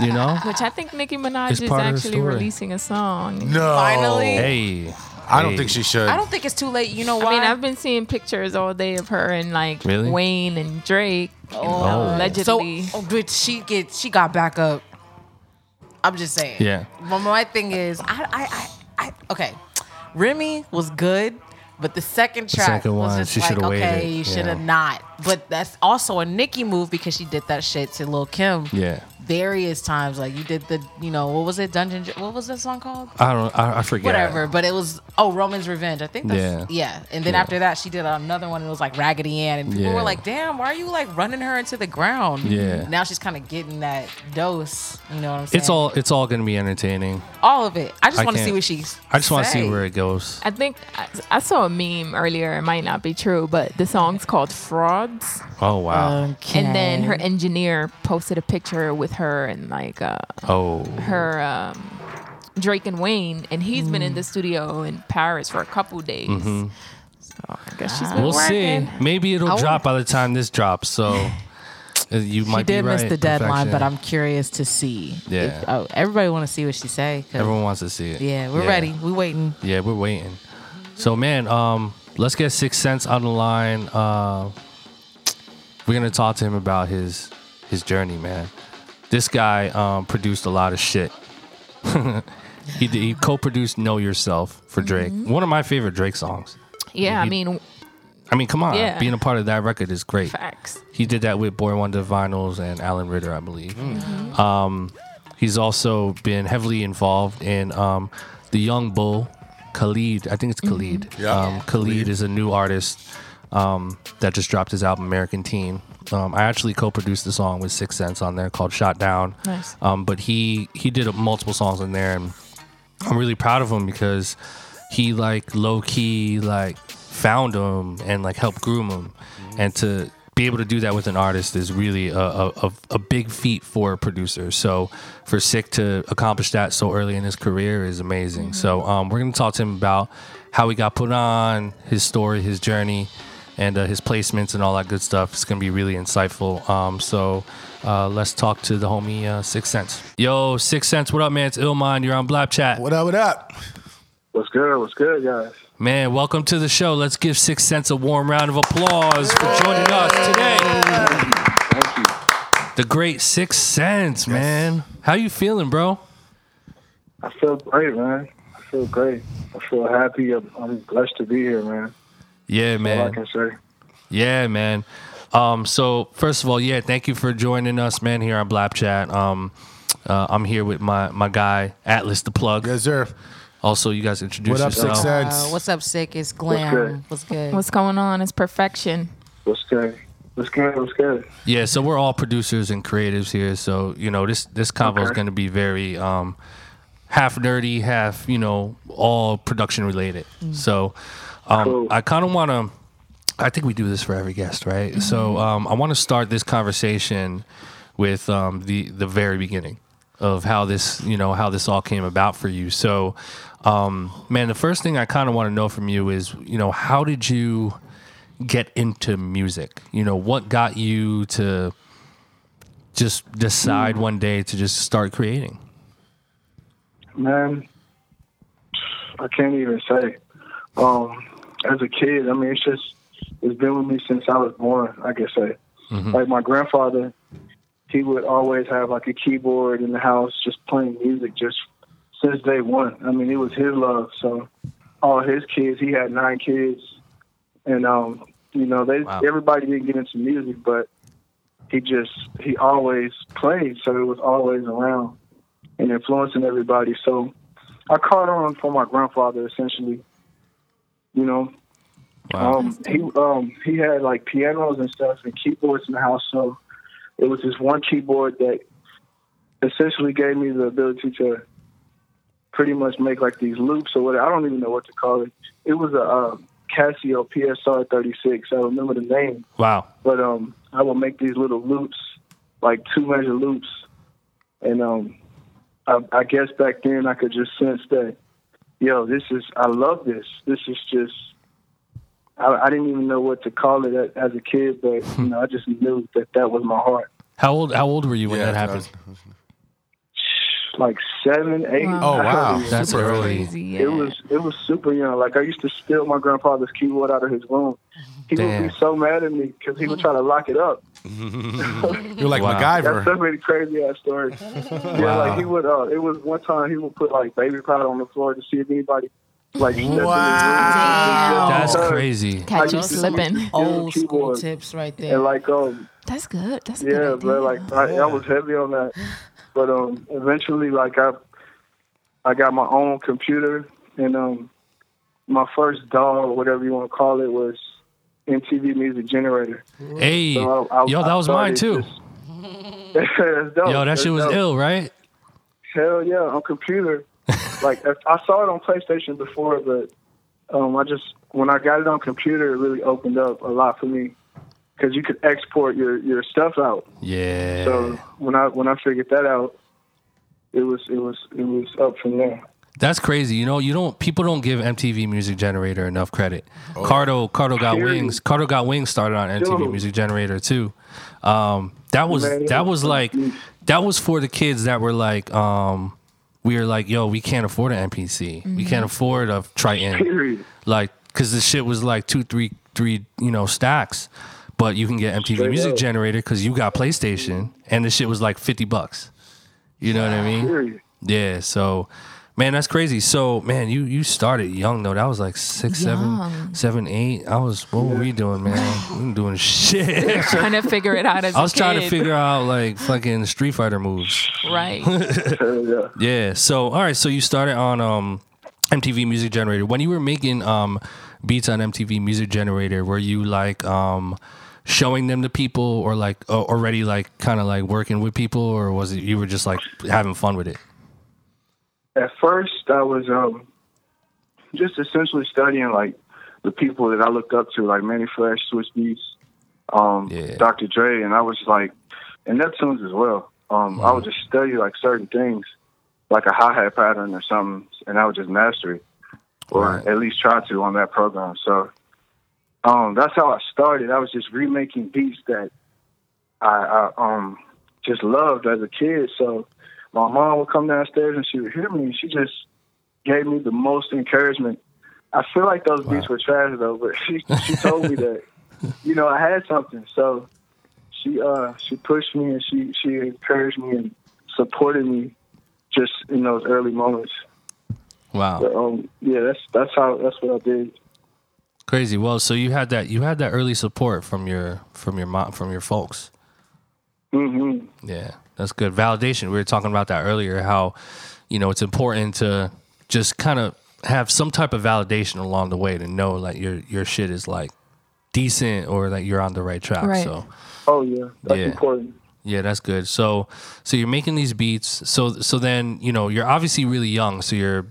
You know? Which I think Nicki Minaj is actually releasing a song. No. Finally. Hey. I don't think she should. I don't think it's too late. You know why? I mean, I've been seeing pictures all day of her and like Wayne and Drake. Oh. Allegedly. So, but she got back up. I'm just saying. Yeah. Well, my thing is, okay. Remy was good. But the second track was just like, okay, you should have not. But that's also a Nicki move because she did that shit to Lil' Kim. Yeah. Various times. Like, you did the, what was it? What was that song called? I forget. Whatever. But it was, Roman's Revenge. I think that's, yeah. And then after that, she did another one and it was like Raggedy Ann. And people were like, damn, why are you like running her into the ground? Yeah. Now she's kind of getting that dose. You know what I'm saying? It's all going to be entertaining. All of it. I just want to see what she's I just want to see where it goes. I think I saw a meme earlier. It might not be true, but the song's called Frauds. Oh, wow. Okay. And then her engineer posted a picture with her and like her Drake and Wayne, and he's been in the studio in Paris for a couple days. Mm-hmm. So I guess she's been working. See. Maybe it'll drop by the time this drops. So you might be right. She did miss the deadline, but I'm curious to see. Yeah, everybody want to see what she say. Everyone wants to see it. Yeah, we're ready. We're waiting. Yeah, we're waiting. So man, let's get Sixth Sense on the line. We're gonna talk to him about his journey, man. This guy produced a lot of shit. He co-produced Know Yourself for Drake. Mm-hmm. One of my favorite Drake songs. Yeah, I mean, come on. Yeah. Being a part of that record is great. Facts. He did that with Boy Wonder, Vinylz, and Allen Ritter, I believe. Mm-hmm. He's also been heavily involved in the young bull, Khalid. I think it's Khalid. Mm-hmm. Yeah. Khalid is a new artist that just dropped his album, American Teen. I actually co-produced the song with Sick Sense on there called Shot Down. Nice. But he did multiple songs in there, and I'm really proud of him because he like low key like found him and like helped groom him, and to be able to do that with an artist is really a big feat for a producer. So for Sick to accomplish that so early in his career is amazing. Mm-hmm. So we're going to talk to him about how he got put on, his story, his journey, and his placements and all that good stuff. It's going to be really insightful. So let's talk to the homie Sick Sense. Yo, Sick Sense, what up, man? It's Illmind. You're on Blap Chat. What up, what up? What's good? What's good, guys? Man, welcome to the show. Let's give Sixth Sense a warm round of applause for joining us today. Thank you. The great Sixth Sense, man. How you feeling, bro? I feel great, man. I feel great. I feel happy. I'm blessed to be here, man. Yeah, man. That's all I can say. Yeah, man. So, first of all, thank you for joining us, man, here on Blap Chat. I'm here with my guy, Atlas the Plug. Yes, sir. Also, you guys introduce yourself. Sick Sense? What's up, Sick? It's Glam. What's good? What's going on? It's Perfection. What's good? Yeah, so we're all producers and creatives here. So, you know, this convo is going to be very half nerdy, half, you know, all production related. Mm-hmm. So cool. I kind of want to, I think we do this for every guest, right? Mm-hmm. So I want to start this conversation with the very beginning of how this, you know, how this all came about for you. So, man, the first thing I kind of want to know from you is, you know, how did you get into music? You know, what got you to just decide one day to just start creating? Man, I can't even say. As a kid, I mean, it's been with me since I was born, I can say. Mm-hmm. Like my grandfather, he would always have like a keyboard in the house just playing music just since day one. I mean, it was his love. So all his kids, he had 9 kids. And, you know, everybody didn't get into music, but he always played. So it was always around and influencing everybody. So I caught on from my grandfather, essentially, you know. Wow. He had like pianos and stuff and keyboards in the house. So it was this one keyboard that essentially gave me the ability to pretty much make like these loops or whatever. I don't even know what to call it. It was a Casio PSR 36. I remember the name. Wow. But I would make these little loops, like 2-measure loops. And I guess back then I could just sense that, yo, I love this. This is just, I didn't even know what to call it as a kid, but you know, I just knew that was my heart. How old were you when that happened? Like 7, 8. Oh wow, that's early. Yeah. It was super young. Like I used to steal my grandfather's keyboard out of his room. He would be so mad at me because he would try to lock it up. You're like MacGyver. That's so many crazy ass stories. Like he would. It was one time he would put like baby powder on the floor to see if anybody. Like, wow, that's crazy. Catch you slipping. Old school tips right there. And like, that's good. That's good. Yeah, but like, I was heavy on that. But eventually, like, I got my own computer, and my first doll, or whatever you want to call it, was MTV Music Generator. Hey, so that was mine too. Yo, that shit was ill, right? Hell yeah, on computer. Like, I saw it on PlayStation before, but when I got it on computer, it really opened up a lot for me because you could export your stuff out. Yeah. So when I figured that out, it was up from there. That's crazy. You know, people don't give MTV Music Generator enough credit. Oh. Cardo got wings. Cardo got wings started on MTV Music Generator too. That was for the kids that were like. We were like, yo, we can't afford an MPC. Mm-hmm. We can't afford a Triton. Like, because this shit was like 2, 3, you know, stacks. But you can get MTV Music Generator because you got PlayStation. And this shit was like $50. You know what I mean? Period. Yeah. So, man, that's crazy. So, man, you started young, though. That was like 6, 7, 8. I was, what were we doing, man? We were doing shit. Trying to figure it out as a kid. I was trying to figure out, like, fucking Street Fighter moves. Right. Yeah. So, all right. So you started on MTV Music Generator. When you were making beats on MTV Music Generator, were you, like, showing them to people, or like already like kind of like working with people, or was it you were just like having fun with it? At first, I was just essentially studying like the people that I looked up to, like Manny Fresh, Switch Beats, Dr. Dre, and I was like, and Neptunes as well. I would just study like certain things, like a hi-hat pattern or something, and I would just master it, or at least try to on that program. So that's how I started. I was just remaking beats that I just loved as a kid. So my mom would come downstairs and she would hear me, and she just gave me the most encouragement. I feel like those beats were trash though, but she told me that, you know, I had something. So she pushed me and she encouraged me and supported me just in those early moments. Wow. But, yeah, that's what I did. Crazy. Well, so you had that early support from your mom, from your folks. Mm-hmm. Yeah, that's good validation. We were talking about that earlier, how, you know, it's important to just kind of have some type of validation along the way to know like your shit is like decent or like you're on the right track. Right. So. Oh yeah, that's important. Yeah, that's good. So you're making these beats. So then, you know, you're obviously really young. So you're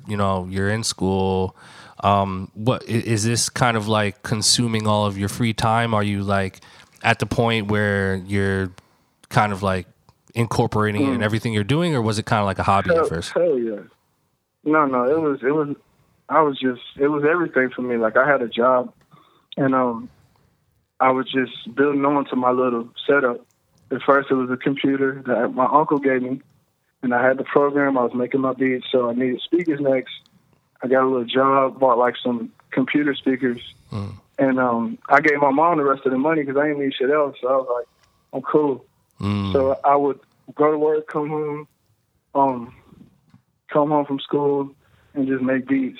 in school. What is this kind of like consuming all of your free time? Are you like at the point where you're kind of like incorporating it in everything you're doing, or was it kind of like a hobby at first? Hell yeah. No, it was everything for me. Like I had a job, and I was just building on to my little setup. At first, it was a computer that my uncle gave me, and I had the program. I was making my beats, so I needed speakers next. I got a little job, bought like some computer speakers, and I gave my mom the rest of the money because I didn't need shit else. So I was like, I'm cool. So I would go to work, come home from school, and just make beats.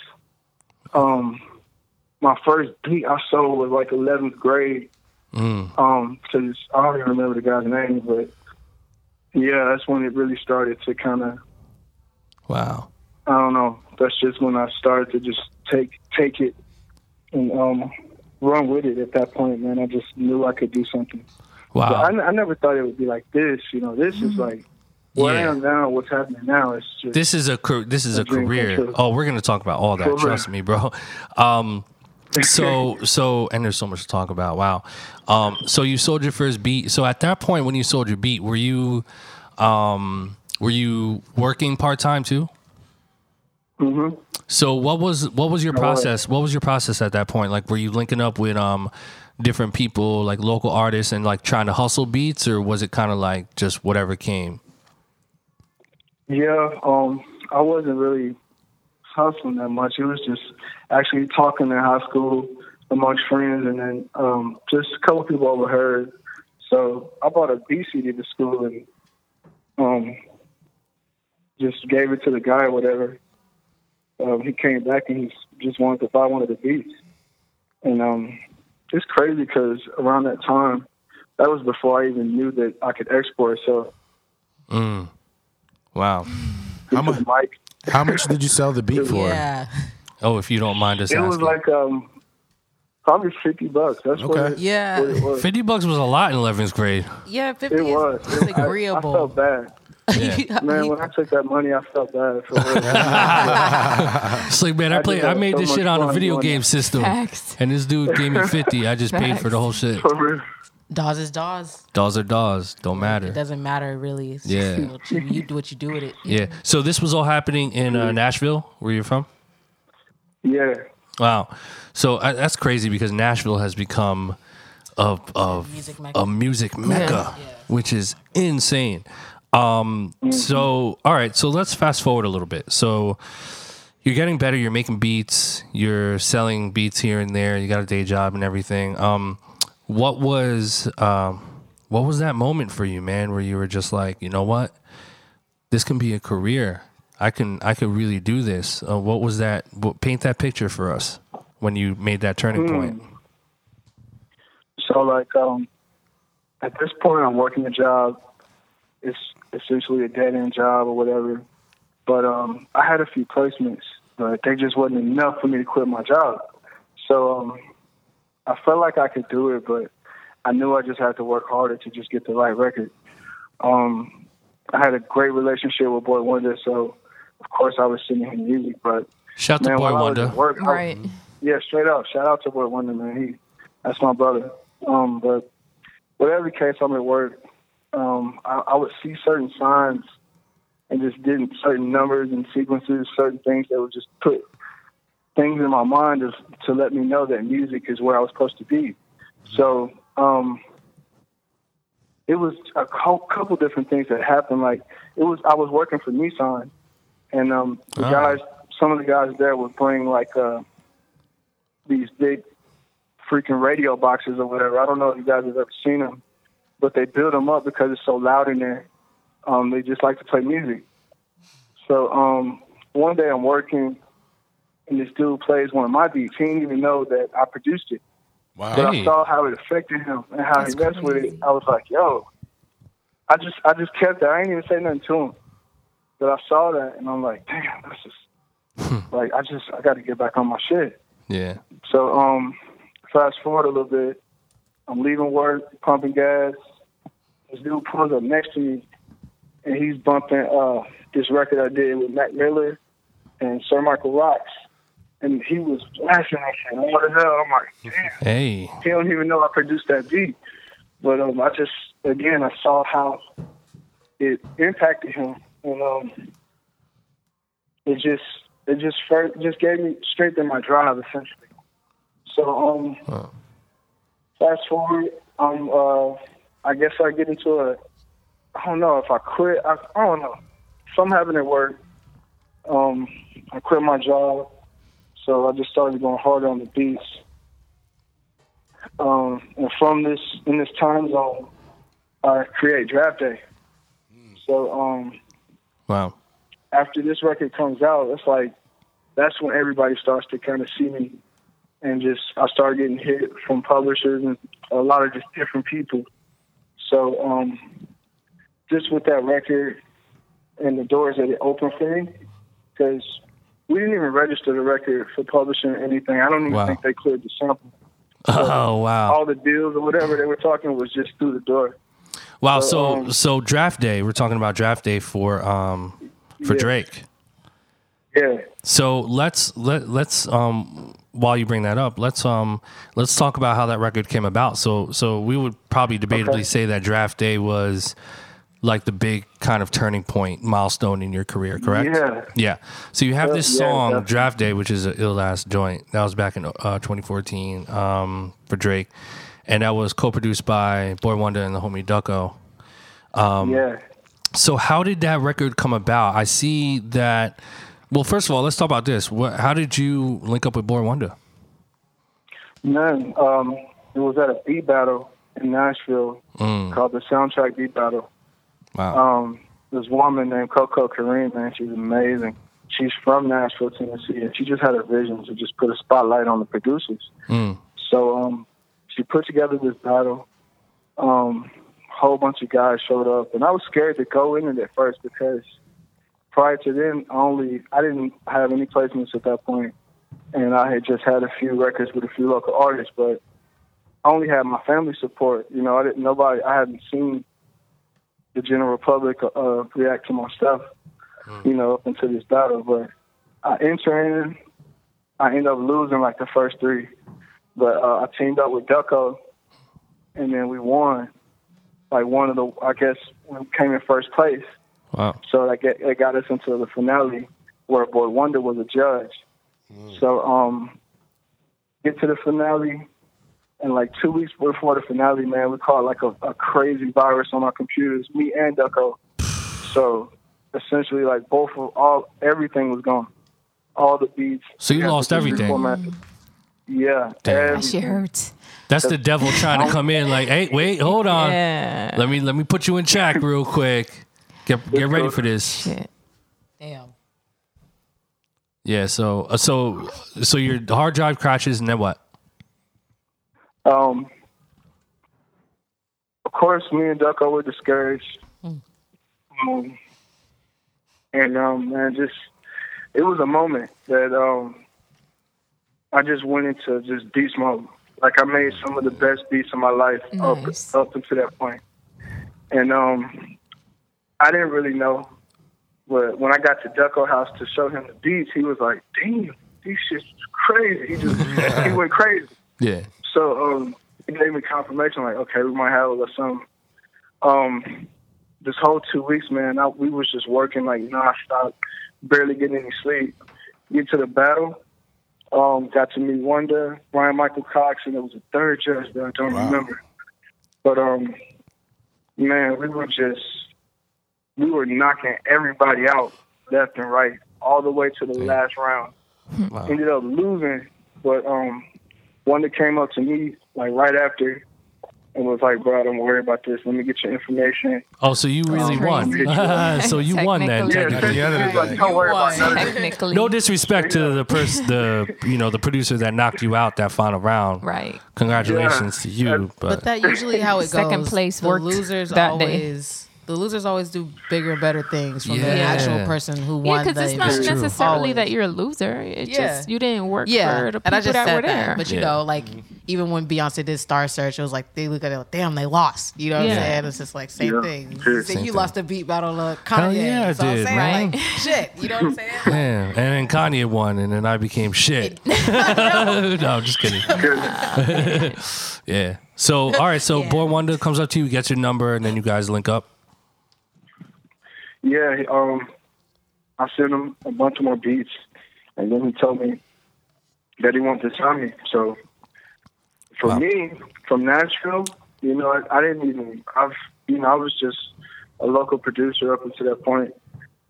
My first beat I sold was like 11th grade. Because I don't even remember the guy's name, but yeah, that's when it really started to kind of. Wow. I don't know. That's just when I started to just take it and run with it. At that point, man, I just knew I could do something. Wow. I never thought it would be like this. You know, this is like. Where I am now, what's happening now? It's just this is a career. Oh, we're gonna talk about all that. Trust me, bro. So and there's so much to talk about. Wow. So you sold your first beat. So at that point, when you sold your beat, were you working part time too? Mm-hmm. So what was your process? What was your process at that point? Like, were you linking up with different people, like local artists, and like trying to hustle beats, or was it kind of like just whatever came? Yeah, I wasn't really hustling that much. It was just actually talking in high school amongst friends, and then just a couple people overheard. So I bought a CD to school and just gave it to the guy or whatever. He came back and he just wanted to buy one of the beats. And it's crazy because around that time, that was before I even knew that I could export. So. Wow. How much did you sell the beat for? Yeah. Oh, if you don't mind us asking. It was like probably $50. That's what it was. $50 was a lot in 11th grade. Yeah, $50 was agreeable. I felt bad. Yeah. Man, when I took that money, I felt bad. For it's like, man, I made this shit on a video game system. Facts. And this dude gave me 50. I just paid for the whole shit. For real. Dawes is Dawes. Dawes are Dawes. Don't matter. It doesn't matter, really. It's just, you do what you do with it. Yeah. So this was all happening in Nashville, where you're from? Yeah. Wow. So that's crazy because Nashville has become a music mecca, which is insane. So, all right. So let's fast forward a little bit. So you're getting better. You're making beats. You're selling beats here and there. You got a day job and everything. What was that moment for you, man, where you were just like, you know what, this can be a career. I could really do this. What was that? Paint that picture for us when you made that turning point. So, like, at this point, I'm working a job. It's essentially a dead end job or whatever. But I had a few placements, but they just wasn't enough for me to quit my job. So I felt like I could do it, but I knew I just had to work harder to just get the right record. I had a great relationship with Boy Wonder, so of course I was sending him music. But shout out to Boy Wonder, right? Yeah, straight up. Shout out to Boy Wonder, man. That's my brother. But whatever case, I'm at work. I would see certain signs and just didn't certain numbers and sequences, certain things that would just put things in my mind to let me know that music is where I was supposed to be. So it was a couple different things that happened. Like I was working for Nissan, and the guys, some of the guys there would bring like these big freaking radio boxes or whatever. I don't know if you guys have ever seen them, but they build them up because it's so loud in there. They just like to play music. So one day I'm working, and this dude plays one of my beats. He didn't even know that I produced it. Wow. But I saw how it affected him and how he messed with it. I was like, yo, I just kept it. I ain't even say nothing to him. But I saw that, and I'm like, damn, that's just, like, I got to get back on my shit. Yeah. So fast forward a little bit. I'm leaving work, pumping gas. This dude pulls up next to me, and he's bumping this record I did with Mac Miller and Sir Michael Rocks. And he was laughing at me. What the hell? I'm like, damn. Hey. He don't even know I produced that beat. But I just, again, I saw how it impacted him. And it just gave me strength in my drive, essentially. So fast forward, I guess I get into I don't know if I quit. I don't know. Something happened at work. I quit my job. So I just started going harder on the beats. And from this, in this time zone, I create Draft Day. So wow. After this record comes out, it's like, that's when everybody starts to kind of see me. And just, I started getting hit from publishers and a lot of just different people. So just with that record and the doors that it opened for me, because we didn't even register the record for publishing or anything. I don't even think they cleared the sample. All the deals or whatever they were talking was just through the door. Wow. So Draft Day, we're talking about Draft Day for Drake. Yeah. So let's while you bring that up, let's talk about how that record came about. So we would probably debatably say that Draft Day was like the big kind of turning point milestone in your career, correct? Yeah. So you have this song, Draft Day, which is an ill-ass joint. That was back in 2014 for Drake. And that was co-produced by Boy Wonder and the homie Ducko. So how did that record come about? I see that... Well, first of all, let's talk about this. How did you link up with Boy Wonder? Man, it was at a beat battle in Nashville called the Soundtrack Beat Battle. Wow. This woman named Coco Kareem, man, she's amazing. She's from Nashville, Tennessee, and she just had a vision to just put a spotlight on the producers. So she put together this battle. A whole bunch of guys showed up, and I was scared to go in it at first because prior to then, I didn't have any placements at that point, and I had just had a few records with a few local artists, but I only had my family support. You know, I hadn't seen the general public react to my stuff, you know, up until this battle. But I entered in, I ended up losing like the first three. But I teamed up with Ducko, and then we won. Like I guess we came in first place. Wow. So it got us into the finale where Boy Wonder was a judge. So get to the finale. And like 2 weeks before the finale, man, we caught like a crazy virus on our computers, me and Ducko. So essentially, like everything was gone. All the beats. So you lost everything. Reformatted. Yeah. Damn. That shit hurts. That's the devil trying to come in like, hey, wait, hold on. Yeah. Let me put you in check real quick. Get ready for this. Shit. Damn. Yeah, so your hard drive crashes and then what? Of course, me and Ducko were discouraged, and man, just it was a moment that I just went into just beast mode. Like, I made some of the best beats of my life up to that point. And I didn't really know. But when I got to Ducko house to show him the beats, he was like, damn, these shit's crazy. He went crazy. Yeah. So it gave me confirmation, like, okay, we might have a little something. This whole 2 weeks, man, we was just working, like, nonstop, barely getting any sleep. Get to the battle. Got to meet Wonder, Brian Michael Cox, and it was a third judge that I don't remember. But, man, we were knocking everybody out left and right all the way to the last round. Wow. Ended up losing, but Wonder came up to me, like, right after and was like, bro, don't worry about this. Let me get your information. Oh, so you really won. So you won that. Yeah, don't worry about nothing. No disrespect to the person, the producer that knocked you out that final round. Right. Congratulations to you. But that usually how it goes. Second place worked that day. The losers always do bigger and better things from the actual person who won. Yeah, because it's not necessarily always that you're a loser. It's just you didn't work for the people that were there. But you know, like even when Beyonce did Star Search, it was like they look at it like, damn, they lost. You know what I'm saying? It's just like same thing. Same you lost a beat battle of Kanye. Yeah, I did, man. Like, shit, you know what I'm saying? Yeah. And then Kanye won, and then I became shit. No, I'm just kidding. Yeah. So all right, so Boy Wonder comes up to you, gets your number, and then you guys link up. Yeah, I sent him a bunch more beats, and then he told me that he wanted to sign me. So, for me, from Nashville, you know, I didn't even, I was just a local producer up until that point.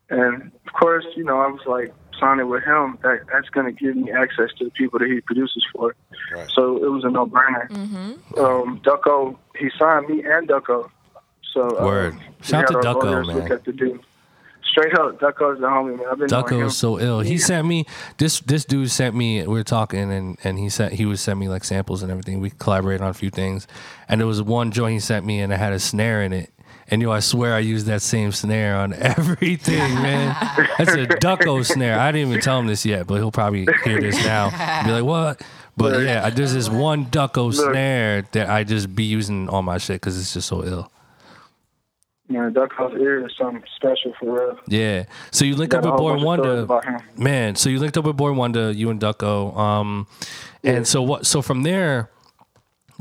And, of course, you know, I was like, signing with him, that's going to give me access to the people that he produces for. Right. So, it was a no-brainer. Mm-hmm. Ducko, he signed me and Ducko. So, word. Shout out to Ducko, man. Straight up, Ducko's the homie, man. I've been Ducko is so ill. He sent me this dude sent me. We were talking, and he would send me like samples and everything. We collaborated on a few things, and there was one joint he sent me, and it had a snare in it. And yo, I swear I used that same snare on everything, man. That's a Ducko snare. I didn't even tell him this yet, but he'll probably hear this now and be like, what? But yeah, there's this one Ducko snare that I just be using on my shit because it's just so ill. Man, Ducko's ear is something special for real. Yeah. So you linked up with Boy Wonder. Man, so you linked up with Boy Wonder, you and Ducko. And so what? So from there,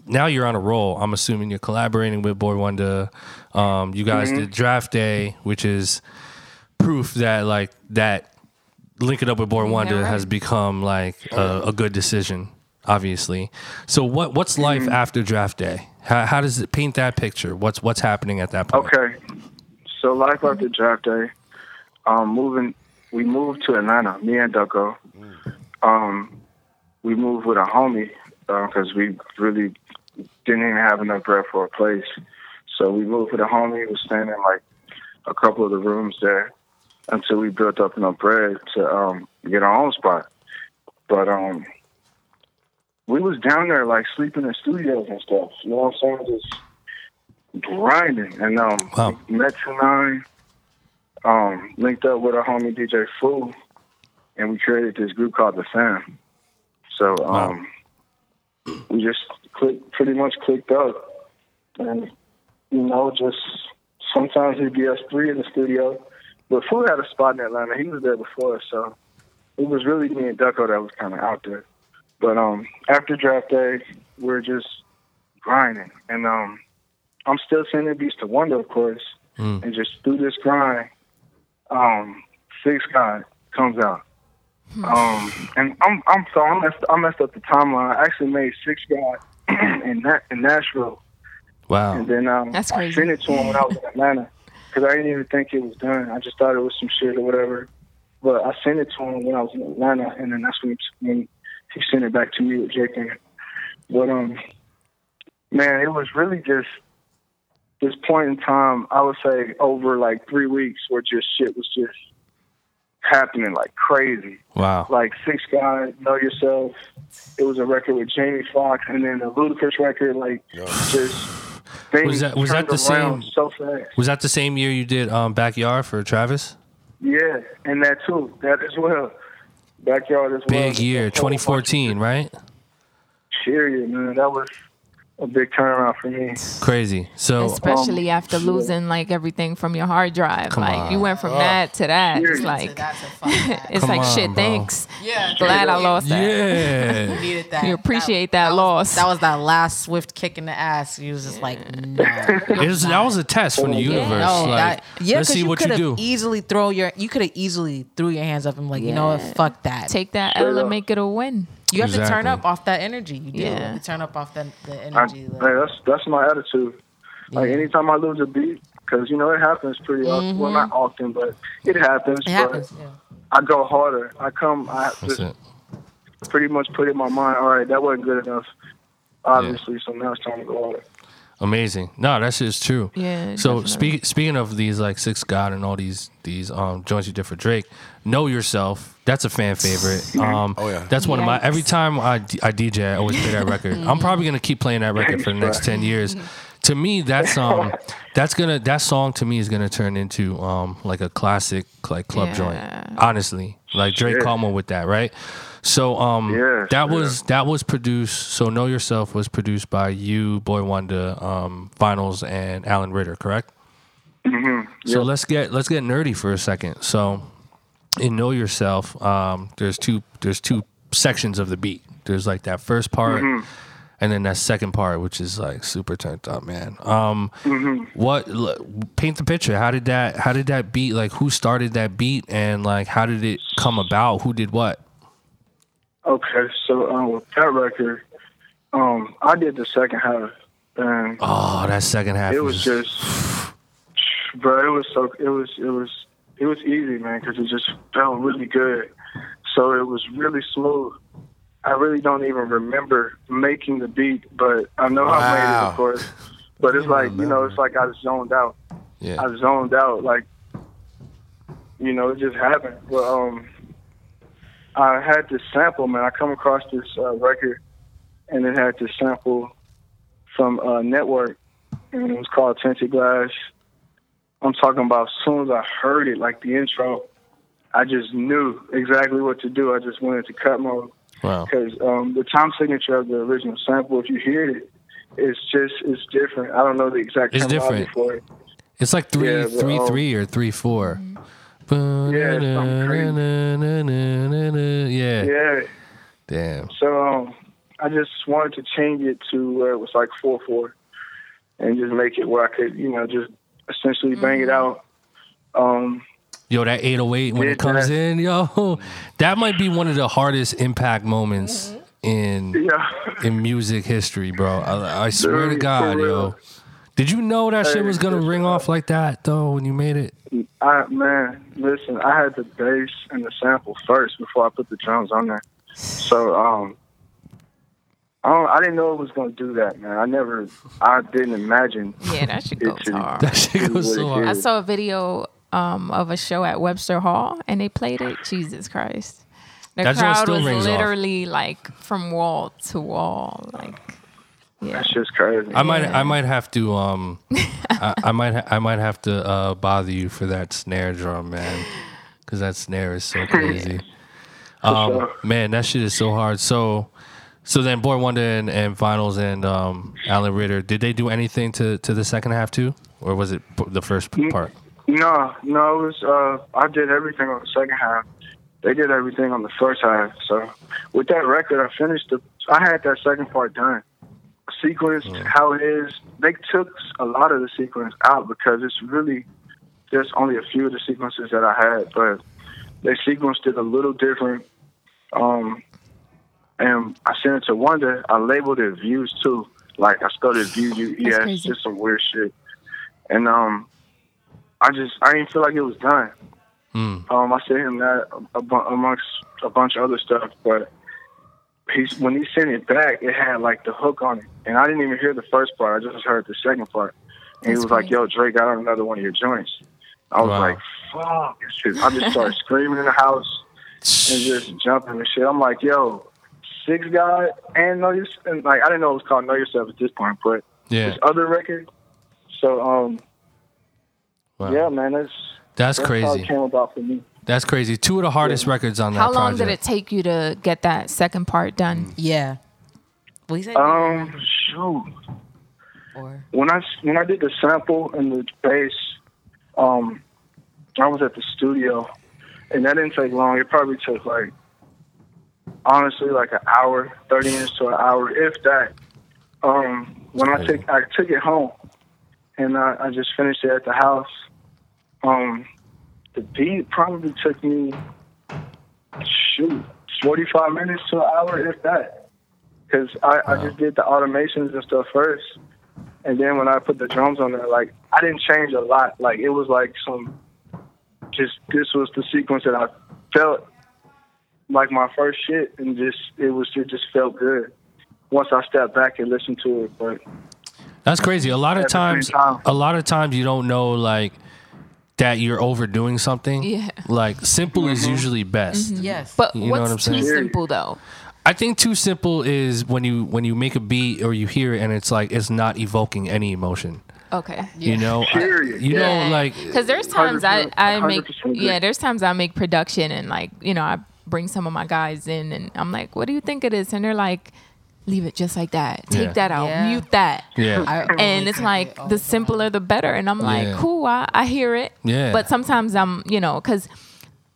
now you're on a roll. I'm assuming you're collaborating with Boy Wonder. You guys did Draft Day, which is proof that like that linking up with Boy Wonder has become like a good decision, obviously. So what's life after Draft Day? How does it paint that picture? What's happening at that point? Okay, so life after Draft Day, we moved to Atlanta. Me and Ducko, we moved with a homie because we really didn't even have enough bread for a place. So we moved with a homie. We were staying in like a couple of the rooms there until we built up enough bread to get our own spot. But we was down there, like, sleeping in studios and stuff. You know what I'm saying? Just grinding. And met 2-9, linked up with our homie DJ Fool, and we created this group called The Fam. So we just clicked up. And, you know, just sometimes it'd be us three in the studio. But Fool had a spot in Atlanta. He was there before, so it was really me and Ducko that was kind of out there. But after Draft Day, we're just grinding. And I'm still sending beats to Wonder, of course. Mm. And just through this grind, Sixth Guy comes out. And I messed up the timeline. I actually made Sixth Guy in Nashville. Wow. And then that's crazy. I sent it to him when I was in Atlanta because I didn't even think it was done. I just thought it was some shit or whatever. But I sent it to him when I was in Atlanta, and then that's when he sent it back to me with Jake. But, man, it was really just this point in time, I would say over like 3 weeks where just shit was just happening like crazy. Wow. Like Sixth Guy, Know Yourself. It was a record with Jamie Foxx and then the Ludacris record. Like, just things was that the same, so fast. Was that the same year you did Backyard for Travis? Yeah, and that too. That as well. Backyard as well. Big year, 2014, right? serious, man. That was a big turnaround for me. Crazy. So especially after losing like everything from your hard drive, like on. You went from that to that. It's like it's come like on, shit. Bro. Thanks. Yeah. Glad I lost that. Yeah. You needed that. You appreciate that loss. That was that last swift kick in the ass. You was just like, no. That was a test from the universe. Yeah. No, like, let's see what you do. You could have easily threw your hands up and like, you know what? Fuck that. Take that L and make it a win. You have to turn up off that energy. You do. Yeah. You have to turn up off the energy. That's my attitude. Yeah. Like, anytime I lose a beat, because, you know, it happens pretty often. Well, not often, but it happens. It happens. I go harder. I pretty much put in my mind, all right, that wasn't good enough, obviously, so now it's time to go harder. Amazing. No, that shit is true. Yeah. So speaking of these like Sixth Guy and all these joints you did for Drake, Know Yourself. That's a fan favorite. That's one of my. Every time I DJ, I always play that record. I'm probably gonna keep playing that record for the next 10 years. To me, that song to me is gonna turn into like a classic like club joint. Honestly, like Drake came up with that, right? So that was produced. So Know Yourself was produced by you, Boy Wonder, Vinylz, and Allen Ritter, correct? Mm-hmm. Yep. So let's get nerdy for a second. So in Know Yourself, there's two sections of the beat. There's like that first part, and then that second part, which is like super turned up, man. Paint the picture? How did that beat? Like, who started that beat, and like how did it come about? Who did what? Okay, so with that record, I did the second half. And that second half! It was just, bro. It was easy, man, because it just felt really good. So it was really smooth. I really don't even remember making the beat, but I know I made it, of course. But it's like, you know, it's like I zoned out. Yeah. I zoned out, like, you know, it just happened. Well, I had this sample, man. I come across this record, and it had this sample from Network, and it was called Tinted Glass. I'm talking about as soon as I heard it, like the intro, I just knew exactly what to do. I just went into cut mode. Wow. Because the time signature of the original sample, if you hear it, it's different. I don't know the exact terminology for it. It's like 3-3 or 3-4. Mm-hmm. Yeah. Damn. So I just wanted to change it to where it was like 4-4 and just make it where I could, you know, just essentially bang it out. Yo, that 808 when it comes in, yo, that might be one of the hardest impact moments in music history, bro. I swear to God, yo. Did you know that shit was going to ring off like that, though, when you made it? I had the bass and the sample first before I put the drums on there. So, I didn't know it was going to do that, man. I didn't imagine. Yeah, that shit goes hard. That shit goes so hard. I saw a video of a show at Webster Hall, and they played it. Jesus Christ. The crowd was literally, like, from wall to wall, like... Yeah. That's just crazy. I might have to bother you for that snare drum, man, because that snare is so crazy. Man, that shit is so hard. So then, Boy Wonder and Vinylz and Allen Ritter, did they do anything to the second half too, or was it the first part? No, it was. I did everything on the second half. They did everything on the first half. So with that record, I had that second part done. Sequenced how it is. They took a lot of the sequence out because it's really there's only a few of the sequences that I had, but they sequenced it a little different. And I sent it to Wonder. I labeled it Views too. Like I started View UES, just some weird shit. And I didn't feel like it was done. I sent him that amongst a bunch of other stuff, but. When he sent it back, it had like the hook on it, and I didn't even hear the first part. I just heard the second part, and he was like, "Yo, Drake, I got another one of your joints." I was like, "Fuck!" I just started screaming in the house and just jumping and shit. I'm like, "Yo, Sixth Guy and Know Yourself." And, like, I didn't know it was called Know Yourself at this point, but this other record. So, man, that's crazy. How it came about for me. That's crazy. Two of the hardest records on that project. How long did it take you to get that second part done? Yeah. What you say? Shoot. Or when I did the sample and the bass, I was at the studio, and that didn't take long. It probably took honestly an hour, 30 minutes to an hour, if that. When I took it home, and I just finished it at the house. The beat probably took me 45 minutes to an hour, if that, because I just did the automations and stuff first, and then when I put the drums on there, I didn't change a lot. It was this was the sequence that I felt like my first shit, and it just felt good once I stepped back and listened to it. But that's crazy. A lot of times you don't know that you're overdoing something. Yeah. Simple is usually best. Mm-hmm. Yes. But you know what I'm saying? Too simple though? I think too simple is when you make a beat or you hear it and it's it's not evoking any emotion. Okay. Yeah. You know, because there's times I make production and I bring some of my guys in and I'm like, what do you think of this? And they're like, leave it just like that. Take that out. Yeah. Mute that. Yeah. And it's the simpler the better. And I'm cool, I hear it. Yeah. But sometimes I'm, because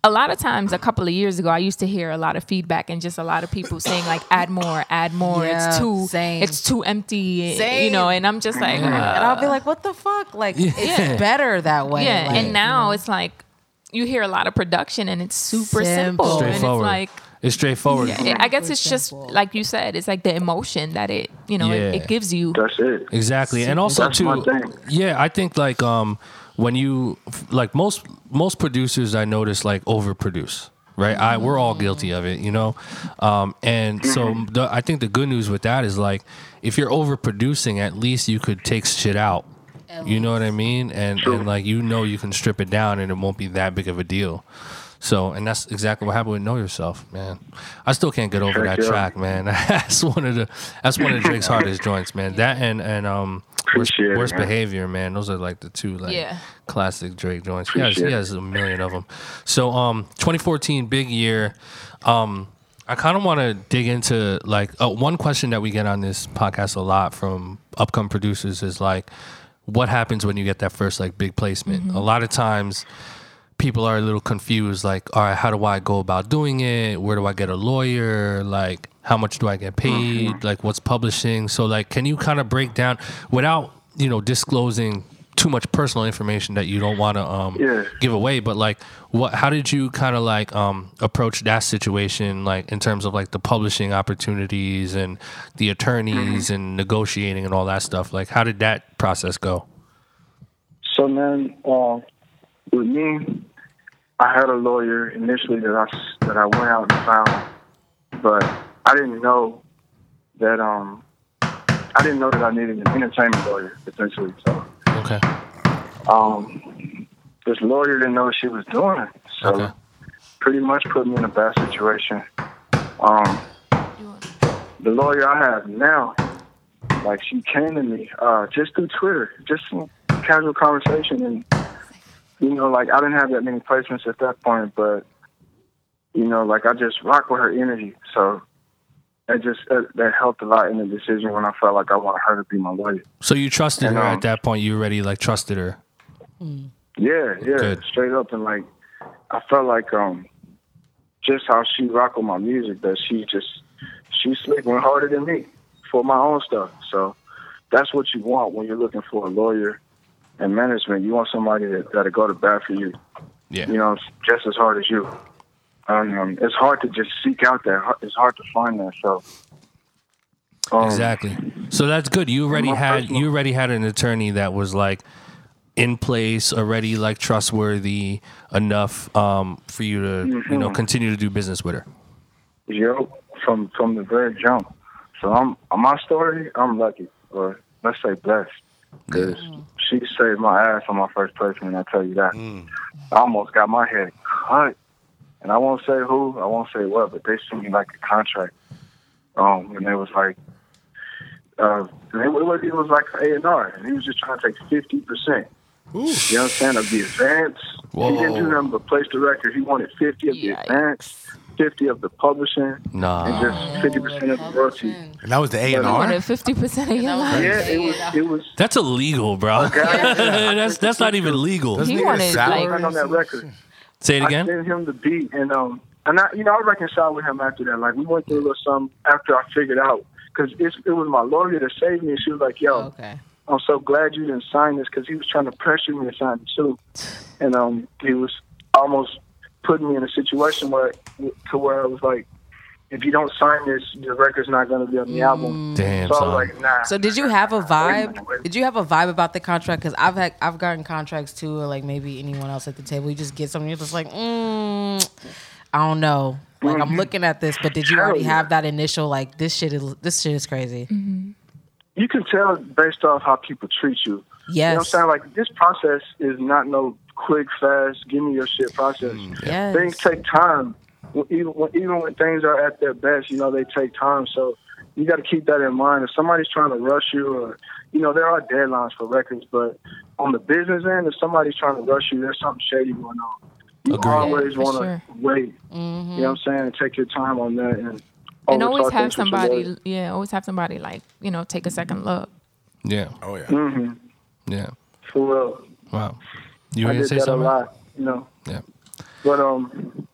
a lot of times, a couple of years ago, I used to hear a lot of feedback and just a lot of people saying add more. Yeah, it's too empty. Same. And I'm just and I'll be like, what the fuck? It's better that way. Yeah. And now it's you hear a lot of production and it's super simple. Straightforward. And it's straightforward. Yeah, I guess it's just like you said. It's the emotion that it gives you. That's it. Exactly, and also I think when you most producers I notice overproduce, right? We're all guilty of it, And so I think the good news with that is if you're overproducing, at least you could take shit out. You know what I mean? And you can strip it down and it won't be that big of a deal. So, and that's exactly what happened with Know Yourself, man. I still can't get over that track, man. That's one of Drake's hardest joints, man. That and Worst Behavior, man. Those are the two classic Drake joints. He has a million of them. So 2014, big year. I kind of want to dig into one question that we get on this podcast a lot from upcoming producers is what happens when you get that first big placement? Mm-hmm. A lot of times people are a little confused, all right, how do I go about doing it? Where do I get a lawyer? How much do I get paid? Mm-hmm. What's publishing? So, can you kind of break down without, disclosing too much personal information that you don't want to give away, but, how did you kind of, approach that situation, in terms of, the publishing opportunities and the attorneys mm-hmm. and negotiating and all that stuff? How did that process go? So, man, with me, I had a lawyer initially that I went out and found, but I didn't know that I needed an entertainment lawyer essentially. So this lawyer didn't know what she was doing, so pretty much put me in a bad situation. The lawyer I have now, she came to me just through Twitter, just some casual conversation and. I didn't have that many placements at that point, but, I just rock with her energy. So that helped a lot in the decision when I felt I wanted her to be my lawyer. So you trusted her at that point? You already, trusted her? Yeah. Good. Straight up. And, I felt just how she rocked with my music, that she slick, went harder than me for my own stuff. So that's what you want when you're looking for a lawyer. And management, you want somebody that'll go to bat for you. Yeah. Just as hard as you. It's hard to just seek out that. It's hard to find that. So. Exactly. So that's good. You already had an attorney that was in place already, trustworthy enough for you to mm-hmm. Continue to do business with her. Yo, from the very jump. So my story, I'm lucky, or let's say blessed. Because she saved my ass on my first placement, I tell you that. I almost got my head cut. And I won't say who, I won't say what, but they sent me a contract. And they was it was A&R. And he was just trying to take 50%. Ooh. You know what I'm saying? Of the advance. Whoa. He didn't do nothing but place the record. He wanted 50% of the advance. 50% of the publishing and just 50% of the royalties. And that was the A&R? 50% of your life. Yeah, it was. That's illegal, bro. That's not even legal. He wanted on that record. Say it again. I sent him the beat, and I reconciled with him after that. Like, we went through a little something after I figured out, because it was my lawyer that saved me. And she was like, "Yo, okay. I'm so glad you didn't sign this," because he was trying to pressure me to sign it too, and he was almost putting me in a situation where I was like, if you don't sign this, the record's not going to be on the album. Damn. So I was like, nah. So did you have a vibe? Did you have a vibe about the contract? Because I've gotten contracts too, or like maybe anyone else at the table. You just get something, you're just like, I don't know. Like, I'm looking at this, but did you already have that initial like, this shit is crazy? Mm-hmm. You can tell based off how people treat you. Yes. You know what I'm saying? Like, this process is not no quick, fast, give me your shit process. Yes. Things take time. Even when things are at their best, they take time. So you got to keep that in mind. If somebody's trying to rush you, or there are deadlines for records, but on the business end, if somebody's trying to rush you, there's something shady going on. You always want to wait. Mm-hmm. You know what I'm saying? And take your time on that, and always have somebody. Yeah, always have somebody take a second look. Yeah. Oh yeah. Mm-hmm. Yeah. For real. Wow. You want to say something? I did that a lot. Yeah. But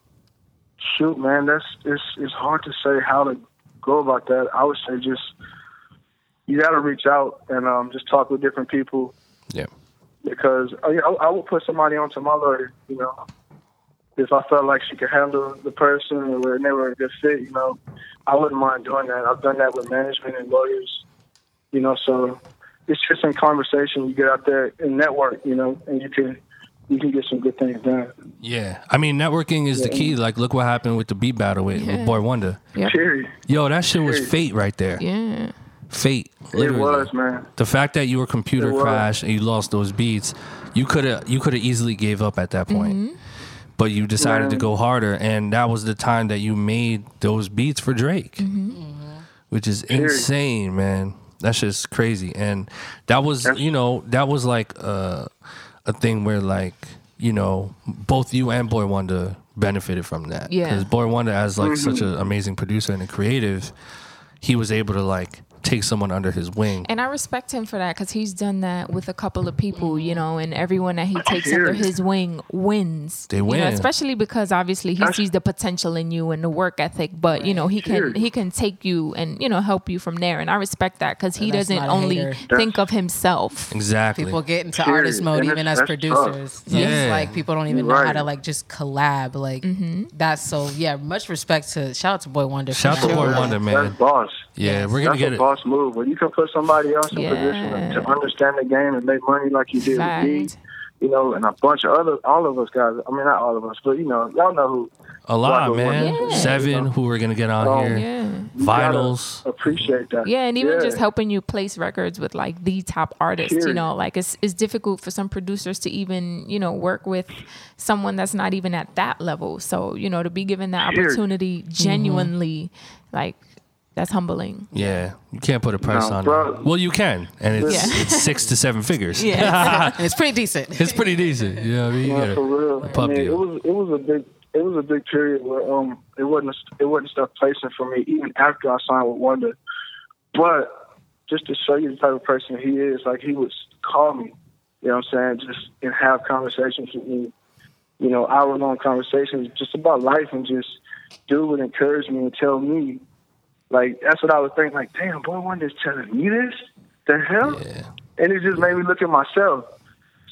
shoot, man, it's hard to say how to go about that. I would say just you got to reach out and just talk with different people. Yeah. Because I would put somebody on to my lawyer, if I felt like she could handle the person or they were a good fit, I wouldn't mind doing that. I've done that with management and lawyers, so it's just in conversation. You get out there and network, and you can get some good things done. Yeah. I mean, networking is the key. Like, look what happened with the beat battle with Boy Wonder. Yeah. Yo, that shit was fate right there. Yeah. Fate. Literally. It was, man. The fact that your computer crashed and you lost those beats, you could have easily gave up at that point. Mm-hmm. But you decided to go harder, and that was the time that you made those beats for Drake. Mm-hmm. Which is insane, man. That's just crazy. And that was, that was like a thing where, like, both you and Boy Wonder benefited from that. Yeah. Because Boy Wonder, as like such an amazing producer and a creative, he was able to like take someone under his wing. And I respect him for that, because he's done that with a couple of people, and everyone that he takes under his wing wins. They win. Especially because obviously he sees the potential in you and the work ethic, but he can take you and help you from there. And I respect that, because he doesn't only think of himself. Exactly. People get into artist mode even as producers. So it's like people don't even know how to like just collab. Like that's so much respect to shout out to Boy Wonder. Shout out to Boy Wonder, man. That's boss. Yeah, we're gonna get it. Boss move. When you can put somebody else in position to understand the game and make money like you did with me, and a bunch of all of us guys. I mean, not all of us, but y'all know who. A lot, man. Yeah. 7 who we're gonna get on here. Yeah. Vinylz. Appreciate that. Yeah, and even just helping you place records with like the top artists. Cheers. Like it's difficult for some producers to even work with someone that's not even at that level. So to be given that opportunity genuinely, like. That's humbling. Yeah. You can't put a price on it. Well, you can. And it's 6 to 7 figures. Yeah. And it's pretty decent. It's pretty decent. You know what I mean? Yeah, for real. I mean, it was a big period where it wasn't stuff placing for me even after I signed with Wonder. But just to show you the type of person he is, like he would call me, just and have conversations with me, hour long conversations just about life, and just dude would encourage me and tell me. Like, that's what I was thinking. Like, damn, Boy Wonder's telling me this? The hell? Yeah. And it just made me look at myself.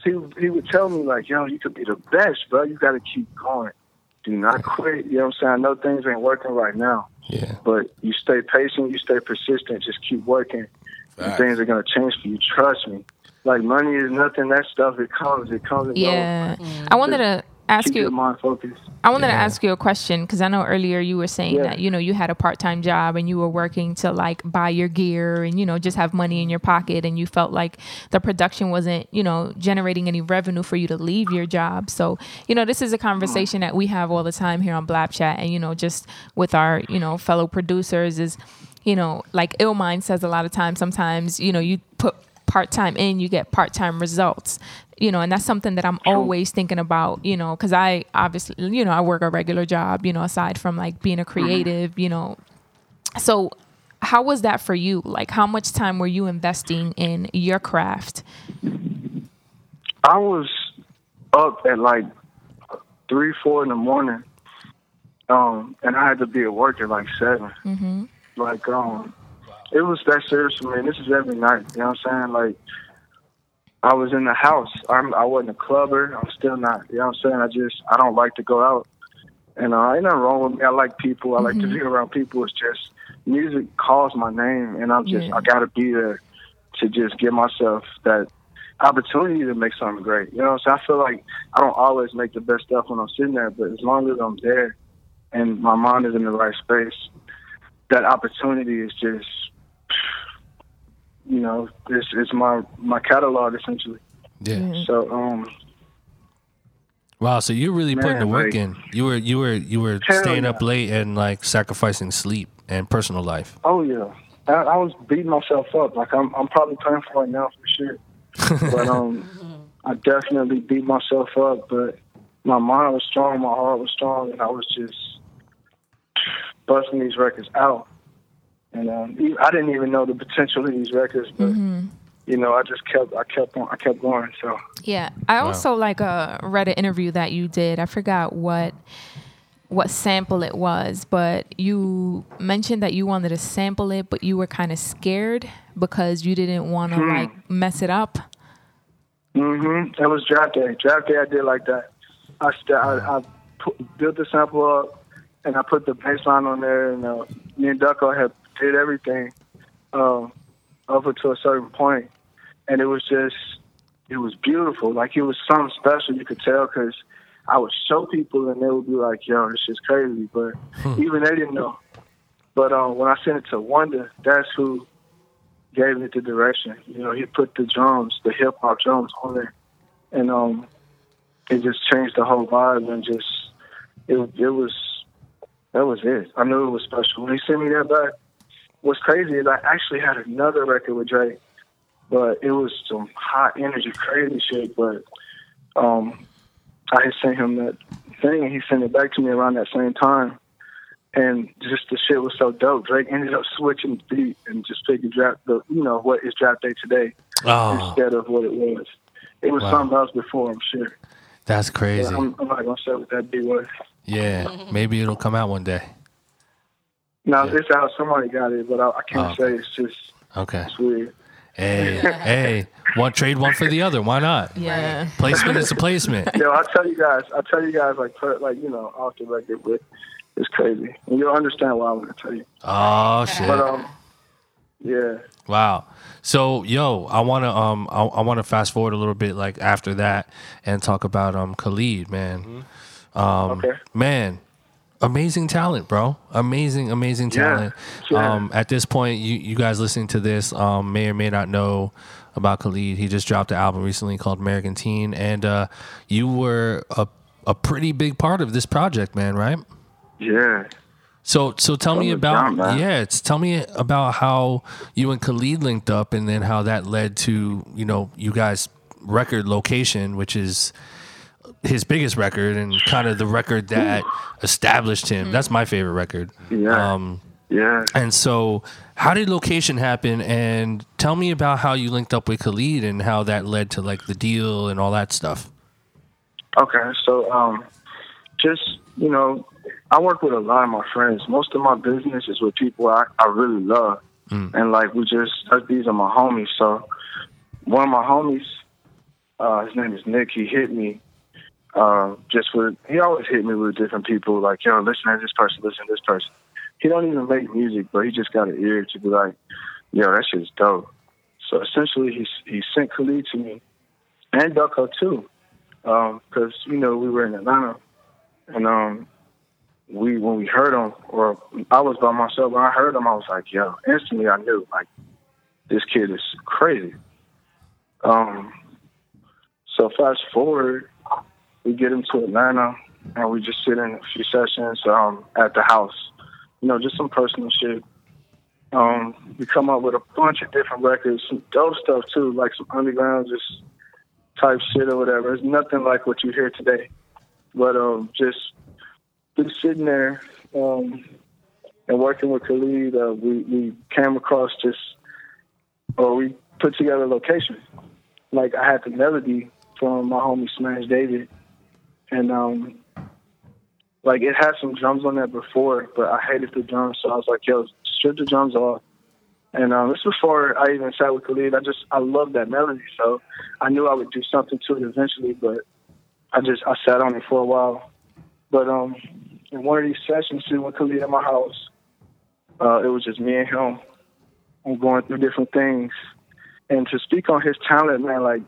So he would tell me, like, yo, you could be the best, bro. You got to keep going. Do not quit. You know what I'm saying? I know things ain't working right now. Yeah. But you stay patient. You stay persistent. Just keep working. And things are going to change for you. Trust me. Like, money is nothing. That stuff, it comes. It comes and goes. Yeah. I wanted to... ask you a question, because I know earlier you were saying that you had a part-time job and you were working to like buy your gear and just have money in your pocket, and you felt like the production wasn't generating any revenue for you to leave your job. So this is a conversation that we have all the time here on Blap Chat, and just with our fellow producers is like Illmind says a lot of times. Sometimes you put part-time in, you get part-time results. You know, and that's something that I'm always thinking about, you know, because I obviously, you know, I work a regular job, you know, aside from like being a creative, you know. So how was that for you? Like, how much time were you investing in your craft? I was up at like 3, 4 in the morning. And I had to be at work at like 7. Mm-hmm. Like, it was that serious for me. This is every night. You know what I'm saying? Like, I was in the house. I wasn't a clubber. I'm still not. You know what I'm saying? I don't like to go out. And ain't nothing wrong with me. I like people. I like to be around people. It's just music calls my name, and I'm just, I got to be there to just give myself that opportunity to make something great. You know what I'm saying? I feel like I don't always make the best stuff when I'm sitting there, but as long as I'm there and my mind is in the right space, that opportunity is just, you know, it's my catalog essentially. Yeah. So wow, so you're really putting the work in. You were staying up late and like sacrificing sleep and personal life. Oh yeah. I was beating myself up. Like I'm probably paying for it now for sure. But I definitely beat myself up, but my mind was strong, my heart was strong, and I was just busting these records out. And I didn't even know the potential of these records, but you know, I kept going. So yeah, I also like read an interview that you did. I forgot what sample it was, but you mentioned that you wanted to sample it, but you were kind of scared because you didn't want to like mess it up. That was Draft Day. Draft Day, I did like that. I built the sample up and I put the bass line on there, and me and Ducko did everything up until a certain point, and it was beautiful. Like, it was something special, you could tell, because I would show people and they would be like, yo, this is crazy, but even they didn't know. But when I sent it to Wonder, that's who gave it the direction. You know, he put the drums, the hip-hop drums on there, and it just changed the whole vibe, and just that was it. I knew it was special. When he sent me that back, what's crazy is I actually had another record with Drake, but it was some high energy, crazy shit. But I had sent him that thing, and he sent it back to me around that same time. And just the shit was so dope. Drake ended up switching the beat and just picking what is Draft Day today instead of what it was. It was something else before, I'm sure. That's crazy. Yeah, I'm not going to say what that beat was. Yeah, maybe it'll come out one day. No, it's out. Somebody got it, but I can't say. It's just it's weird. Hey, one trade one for the other. Why not? Yeah, placement is a placement. Yo, I tell you guys, like you know, off the record, but it's crazy, and you'll understand why I'm gonna tell you. Oh shit! But yeah. Wow. So, I want to fast forward a little bit, like after that, and talk about Khalid, man. Man, amazing talent, bro. Amazing talent. Yeah. At this point, you guys listening to this may or may not know about Khalid. He just dropped an album recently called American Teen, and you were a pretty big part of this project, man, right? Yeah. So tell me about how you and Khalid linked up, and then how that led to, you know, you guys' record Location, which is his biggest record and kind of the record that established him. That's my favorite record. Yeah. And so how did Location happen? And tell me about how you linked up with Khalid and how that led to like the deal and all that stuff. Okay. So, just, you know, I work with a lot of my friends. Most of my business is with people I really love. And like, these are my homies. So one of my homies, his name is Nick. He hit me. He always hit me with different people, like, yo, listen to this person, listen to this person. He don't even make music, but he just got an ear to be like, yo, that shit's dope. So essentially, he sent Khalid to me, and Ducko too, because you know, we were in Atlanta, and when we heard him, or I was by myself, when I heard him, I was like, yo, instantly I knew, like, this kid is crazy. So fast forward. We get him to Atlanta, and we just sit in a few sessions at the house. You know, just some personal shit. We come up with a bunch of different records, some dope stuff too, like some underground just type shit or whatever. It's nothing like what you hear today. But just sitting there and working with Khalid, we came across we put together Location. Like, I had the melody from my homie Smash David, and like, it had some drums on that before, but I hated the drums, so I was like, yo, strip the drums off. And this was before I even sat with Khalid. I loved that melody, so I knew I would do something to it eventually, but I sat on it for a while. But in one of these sessions, we went to Khalid at my house. It was just me and him. I'm going through different things. And to speak on his talent, man, like,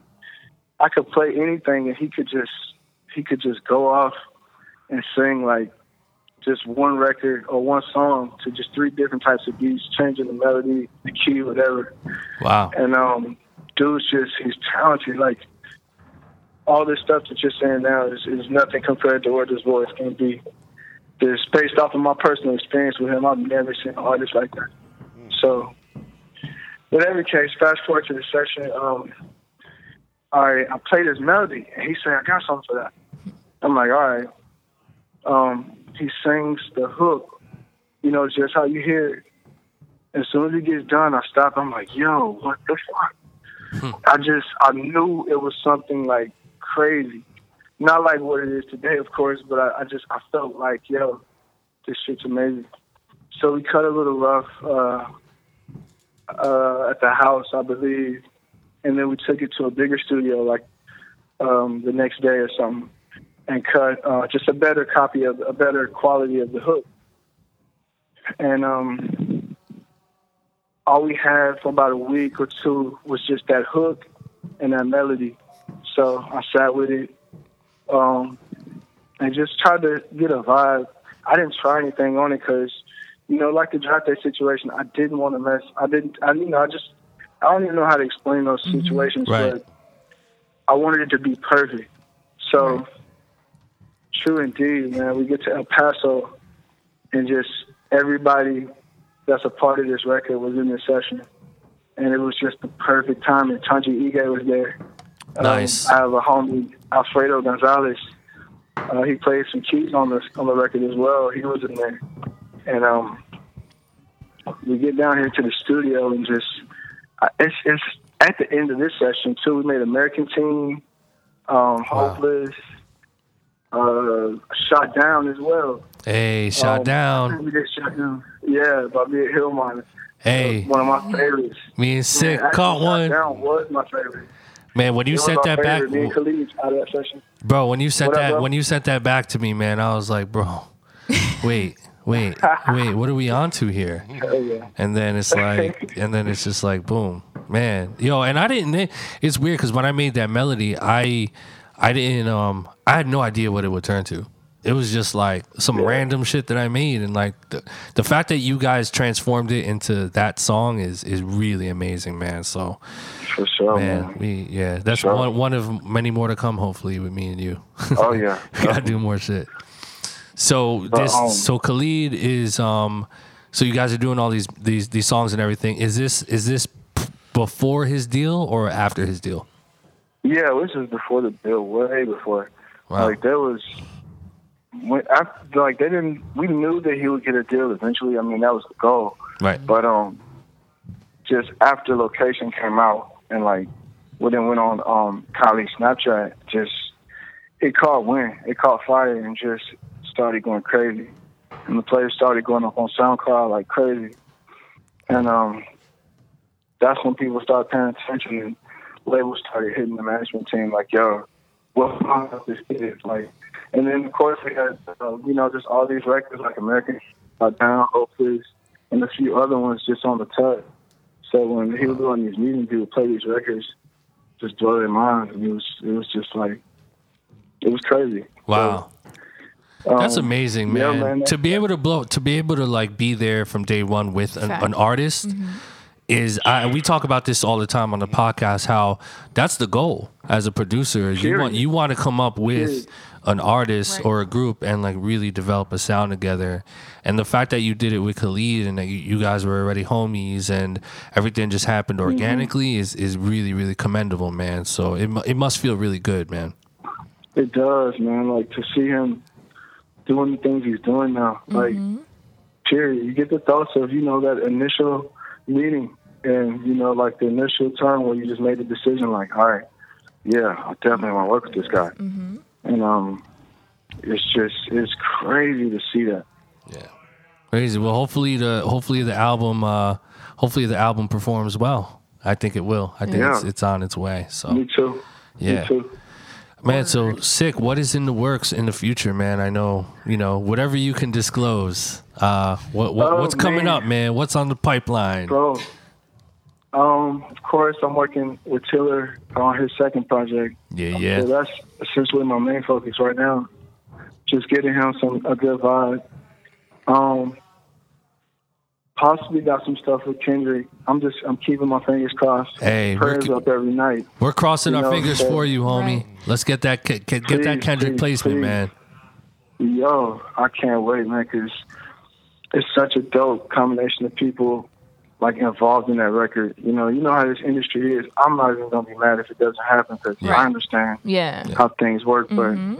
I could play anything and he could just go off and sing like just one record or one song to just three different types of beats, changing the melody, the key, whatever. Wow. And dude's just, he's talented. Like, all this stuff that you're saying now is nothing compared to what this voice can be. Just based off of my personal experience with him, I've never seen an artist like that. So, in every case, fast forward to the session. I played his melody, and he said, "I got something for that." I'm like, "All right." He sings the hook, you know, just how you hear it. As soon as he gets done, I stop. I'm like, "Yo, what the fuck?" I knew it was something like crazy, not like what it is today, of course, but I felt like, yo, this shit's amazing. So we cut a little rough at the house, I believe, and then we took it to a bigger studio, like the next day or something, and cut just a better quality of the hook. And all we had for about a week or two was just that hook and that melody. So I sat with it and just tried to get a vibe. I didn't try anything on it because, you know, like the Draft Day situation, I didn't want to mess. I don't even know how to explain those situations, right. But I wanted it to be perfect. So, right. True indeed, man. We get to El Paso, and just everybody that's a part of this record was in this session, and it was just the perfect time. And Tanji Ige was there. Nice. I have a homie, Alfredo Gonzalez. He played some keys on the record as well. He was in there, and we get down here to the studio and just it's at the end of this session too. We made American Teen, Hopeless, Shot Down as well. Hey, Shot Down. We did Shot Down. Yeah, by me at Hillman. Hey, one of my favorites. Me and Sick caught one. Shot Down was my favorite. Man, when you sent that back, bro, when you sent that back to me, man, I was like, bro, wait, what are we on to here? Yeah. And then it's just like, boom, man, yo. And it's weird because when I made that melody, I had no idea what it would turn to. It was just like some random shit that I made, and like the fact that you guys transformed it into that song is really amazing, man. So, for sure, man. That's one of many more to come, hopefully, with me and you. Oh yeah, we gotta do more shit. So Khalid is so you guys are doing all these songs and everything. Is this before his deal or after his deal? Yeah, this is before the deal, way before. Wow. Like there was. We knew that he would get a deal eventually. I mean, that was the goal. Right. But just after Location came out and like we then went on Khalid's Snapchat, just it caught wind, it caught fire, and just started going crazy. And the players started going up on SoundCloud like crazy. And that's when people started paying attention and labels started hitting the management team like, yo, what this is like. And then, of course, we had, just all these records like American Down, Hopeless, and a few other ones just on the tub. So when he was doing these meetings, he would play these records, just blow their minds. And it was just like, it was crazy. Wow. So, that's amazing, man. Yeah, man. To be able to be there from day one with an artist. Mm-hmm. We talk about this all the time on the podcast, how that's the goal as a producer. You want to come up with an artist right. or a group and like really develop a sound together. And the fact that you did it with Khalid and that you guys were already homies and everything just happened organically mm-hmm. is really, really commendable, man. So it must feel really good, man. It does, man. Like, to see him doing the things he's doing now, mm-hmm. like, period. You get the thoughts of, you know, that initial meeting and, you know, like the initial time where you just made the decision, like, all right, yeah, I definitely want to work with this guy. Mm-hmm. And it's crazy to see that. Yeah, crazy. Well, hopefully the album performs well. I think it will. I think it's on its way. So me too. Yeah. Me too. Man, so Sick, what is in the works in the future, man? I know, you know, whatever you can disclose. What's coming up, man? What's on the pipeline? Bro, of course, I'm working with Tiller on his second project. Yeah. So that's essentially my main focus right now. Just getting him a good vibe. Possibly got some stuff with Kendrick. I'm keeping my fingers crossed. Hey, prayers up every night. We're crossing our fingers for you, homie. Right. Let's get that Kendrick placement, man. Yo, I can't wait, man, because it's such a dope combination of people like involved in that record. You know how this industry is. I'm not even gonna be mad if it doesn't happen because I understand how things work. Mm-hmm.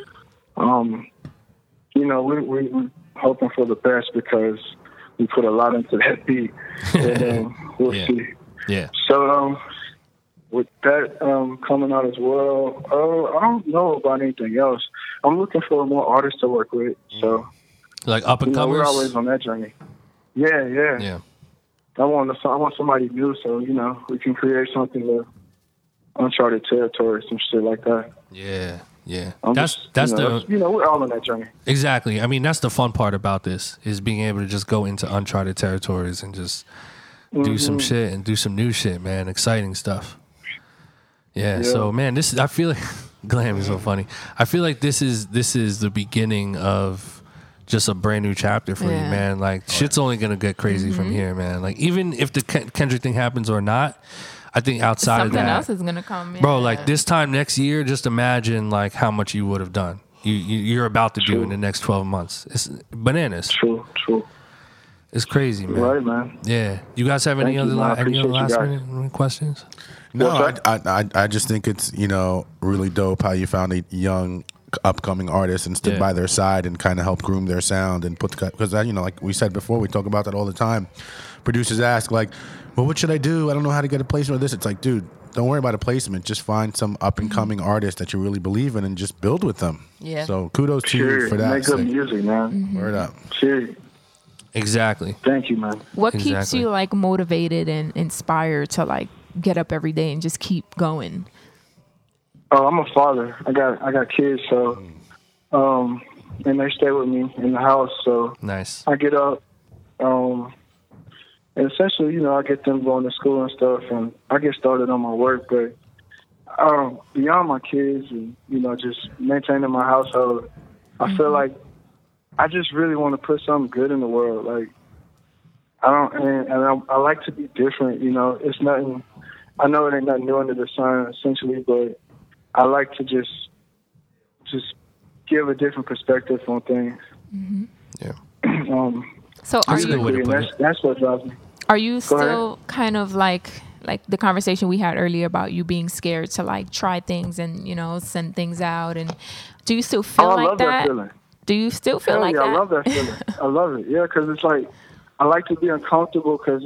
But you know, we're hoping for the best because we put a lot into that beat, and we'll see. Yeah. So with that coming out as well, I don't know about anything else. I'm looking for more artists to work with. So, like up and comers, we're always on that journey. Yeah. I want somebody new, so you know we can create something to uncharted territory, some shit like that. Yeah. We're all on that journey. Exactly. I mean, that's the fun part about this is being able to just go into uncharted territories and just do some shit and do some new shit, man. Exciting stuff. Yeah. So, man, this is, I feel like glam is so funny. I feel like this is the beginning of just a brand new chapter for you, man. Like, shit's only gonna get crazy from here, man. Like, even if the Kendrick thing happens or not, I think outside of that, something else is gonna come, bro. Like, this time next year, just imagine like how much you would have done. You're about to do in the next 12 months. It's bananas. True. It's crazy, man. Right, man. Yeah. You guys have any other last minute questions? No, I just think it's, you know, really dope how you found a young upcoming artists and stood by their side and kind of helped groom their sound and put, because, you know, like we said before, we talk about that all the time. Producers ask like, well, what should I do? I don't know how to get a placement with this. It's like, dude, don't worry about a placement. Just find some up and coming artist that you really believe in and just build with them. Yeah. So kudos to you for that. Make good music, man. Mm-hmm. Word up. Cheers. Exactly. Thank you, man. What keeps you like motivated and inspired to like get up every day and just keep going? Oh, I'm a father. I got kids, so and they stay with me in the house. So nice. I get up, and essentially, you know, I get them going to school and stuff, and I get started on my work. But beyond my kids, and you know, just maintaining my household, I feel like I just really want to put something good in the world. Like I like to be different. You know, it's nothing. I know it ain't nothing new under the sun, essentially, but I like to just give a different perspective on things. Mm-hmm. Yeah. So are you? That's what drives me. Are you still kind of like the conversation we had earlier about you being scared to like try things and, you know, send things out? And do you still feel like that? I love that feeling. Do you still feel like that? I love that feeling. I love it. Yeah, because it's like I like to be uncomfortable because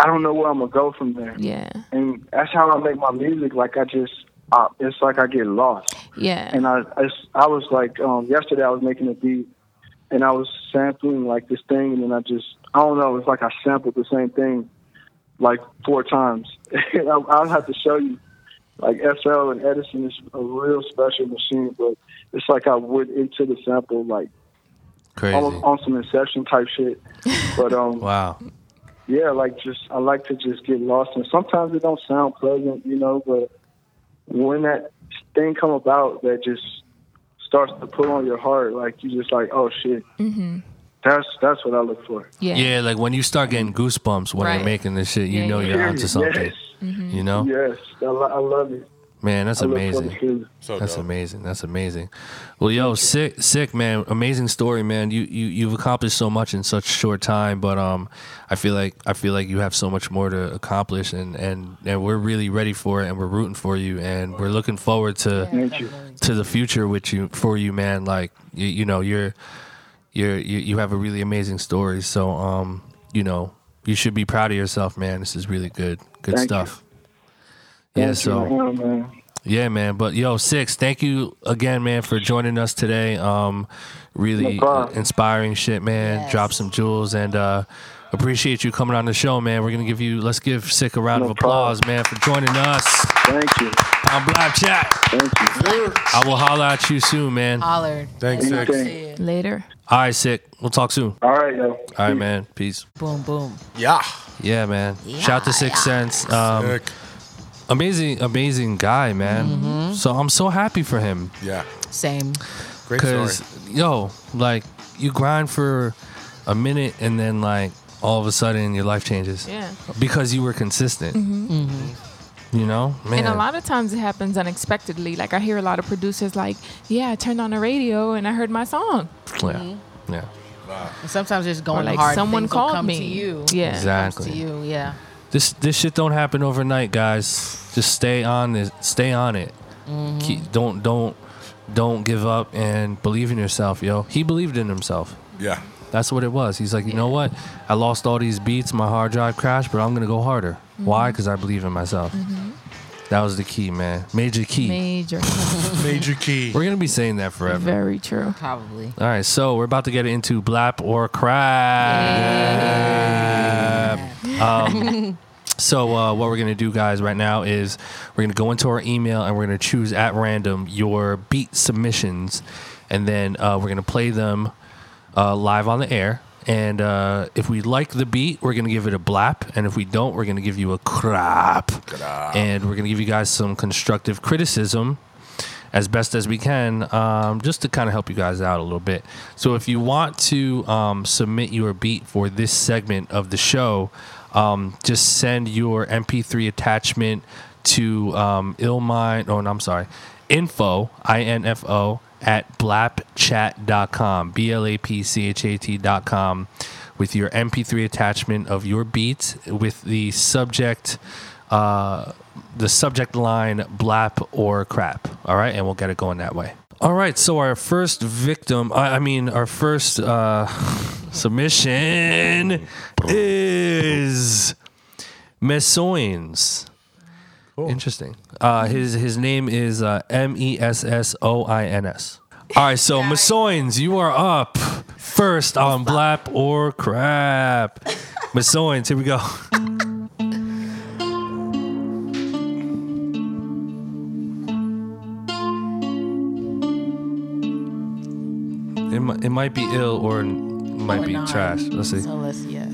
I don't know where I'm gonna go from there. Yeah. And that's how I make my music. Like it's like I get lost. Yeah. And I was like, yesterday I was making a beat and I was sampling like this thing and then I don't know, it's like I sampled the same thing like 4 times. I'll have to show you. Like FL and Edison is a real special machine, but it's like I went into the sample like crazy on some Inception type shit. But wow. Yeah, like I like to just get lost, and sometimes it don't sound pleasant, you know, but when that thing come about that just starts to pull on your heart, like you just like, oh shit, that's what I look for. Yeah, yeah, like when you start getting goosebumps when you're making this shit, you know you're onto something. Yes. Mm-hmm. You know, yes, I love it. Man, that's amazing. That's amazing. That's amazing. Well, yo, sick, man. Amazing story, man. You've accomplished so much in such short time, but I feel like you have so much more to accomplish, and we're really ready for it, and we're rooting for you, and we're looking forward to the future with you, for you, man. Like you have a really amazing story. So you should be proud of yourself, man. This is really good Thank stuff. You. Yeah, so, yeah, man. But yo, Six, thank you again, man, for joining us today. Really inspiring shit, man. Yes. Drop some jewels, and appreciate you coming on the show, man. We're gonna give Sick a round of applause, man, for joining us. Thank you. On Blap Chat. Thank you. I will holler at you soon, man. Hollered. Thanks, Six. See you. Later. All right, Sick. We'll talk soon. All right, yo. All right, man. Peace. Boom, boom. Yeah. Yeah, man. Yeah, shout out to Sixth Sense. Sick. Amazing guy, man. Mm-hmm. So I'm so happy for him. Yeah. Same. Great story. Because, yo, like, you grind for a minute and then, like, all of a sudden your life changes. Yeah. Because you were consistent. Mm-hmm. Mm-hmm. You know? Man. And a lot of times it happens unexpectedly. Like, I hear a lot of producers like, yeah, I turned on the radio and I heard my song. Mm-hmm. Yeah. Wow. And sometimes it's going like hard. Someone called come me. To you. Yeah. Exactly. Comes to you, yeah. This shit don't happen overnight, guys. Just stay on it. Mm-hmm. Don't give up and believe in yourself, yo. He believed in himself. Yeah, that's what it was. He's like, you know what? I lost all these beats. My hard drive crashed, but I'm gonna go harder. Mm-hmm. Why? Because I believe in myself. Mm-hmm. That was the key, man. Major key. We're gonna be saying that forever. Very true. Probably. All right, so we're about to get into Blap or Crap. Yeah. So what we're gonna do, guys, right now is we're gonna go into our email and we're gonna choose at random your beat submissions, and then we're gonna play them live on the air. And if we like the beat, we're going to give it a blap. And if we don't, we're going to give you a crap. And we're going to give you guys some constructive criticism as best as we can, just to kind of help you guys out a little bit. So if you want to submit your beat for this segment of the show, just send your MP3 attachment to info at blapchat.com, blapchat.com, with your MP3 attachment of your beats with the subject line Blap or Crap. All right, and we'll get it going that way. All right, so our first submission is Messoins. Cool. Interesting. His name is Messoins. All right, so yeah. Messoins, you are up first on Blap or Crap. Messoins, here we go. It might be ill or it might be trash. Let's see. So yeah.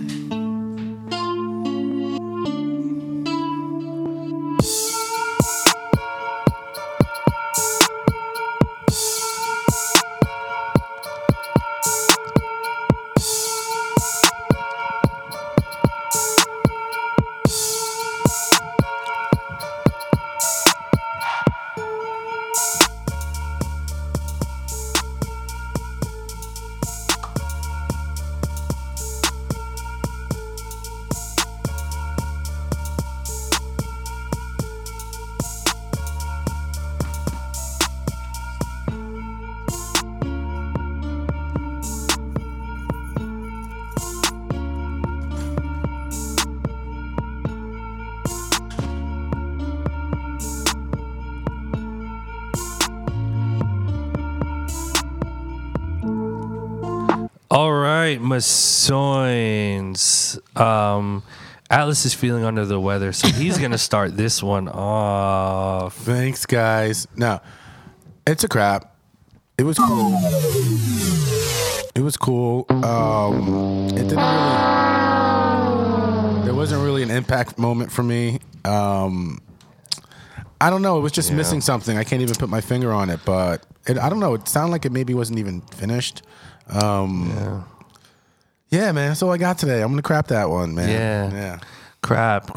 Messoins. Atlas is feeling under the weather, so he's going to start this one off. Thanks, guys. No, it's a crap. It was cool. There wasn't really an impact moment for me. I don't know. It was just missing something. I can't even put my finger on it, but I don't know. It sounded like it maybe wasn't even finished. Yeah, man. That's all I got today. I'm going to crap that one, man. Yeah. Crap.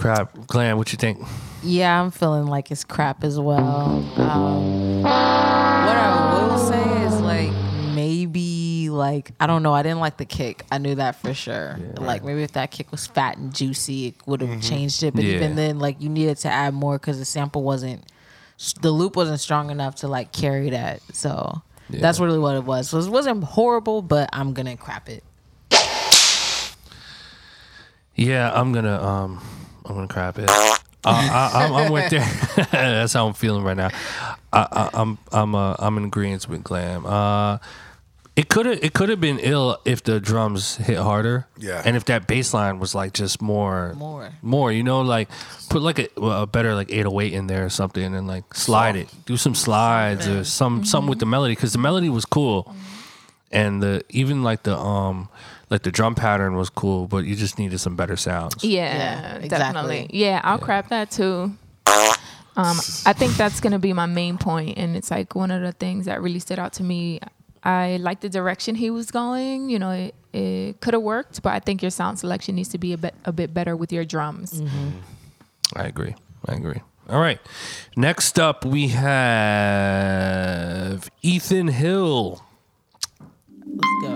Glam, what you think? Yeah, I'm feeling like it's crap as well. What I will say is like maybe like, I don't know. I didn't like the kick. I knew that for sure. Yeah. Like maybe if that kick was fat and juicy, it would have changed it. But even then, like you needed to add more because the sample wasn't, the loop wasn't strong enough to like carry that. So that's really what it was. So it wasn't horrible, but I'm going to crap it. Yeah, I'm gonna crap it. I'm with there. That's how I'm feeling right now. I'm in agreement with Glam. It could have been ill if the drums hit harder. Yeah, and if that bass line was like just more. You know, like put like a better like 808 in there or something, and like slide it. Do some slides or something with the melody, because the melody was cool, and the even like the like the drum pattern was cool, but you just needed some better sounds. Yeah, exactly. Definitely. Yeah, I'll crap that too. I think that's going to be my main point, and it's like one of the things that really stood out to me. I like the direction he was going. You know, it could have worked, but I think your sound selection needs to be a bit better with your drums. Mm-hmm. I agree. All right. Next up, we have Ethan Hill. Let's go.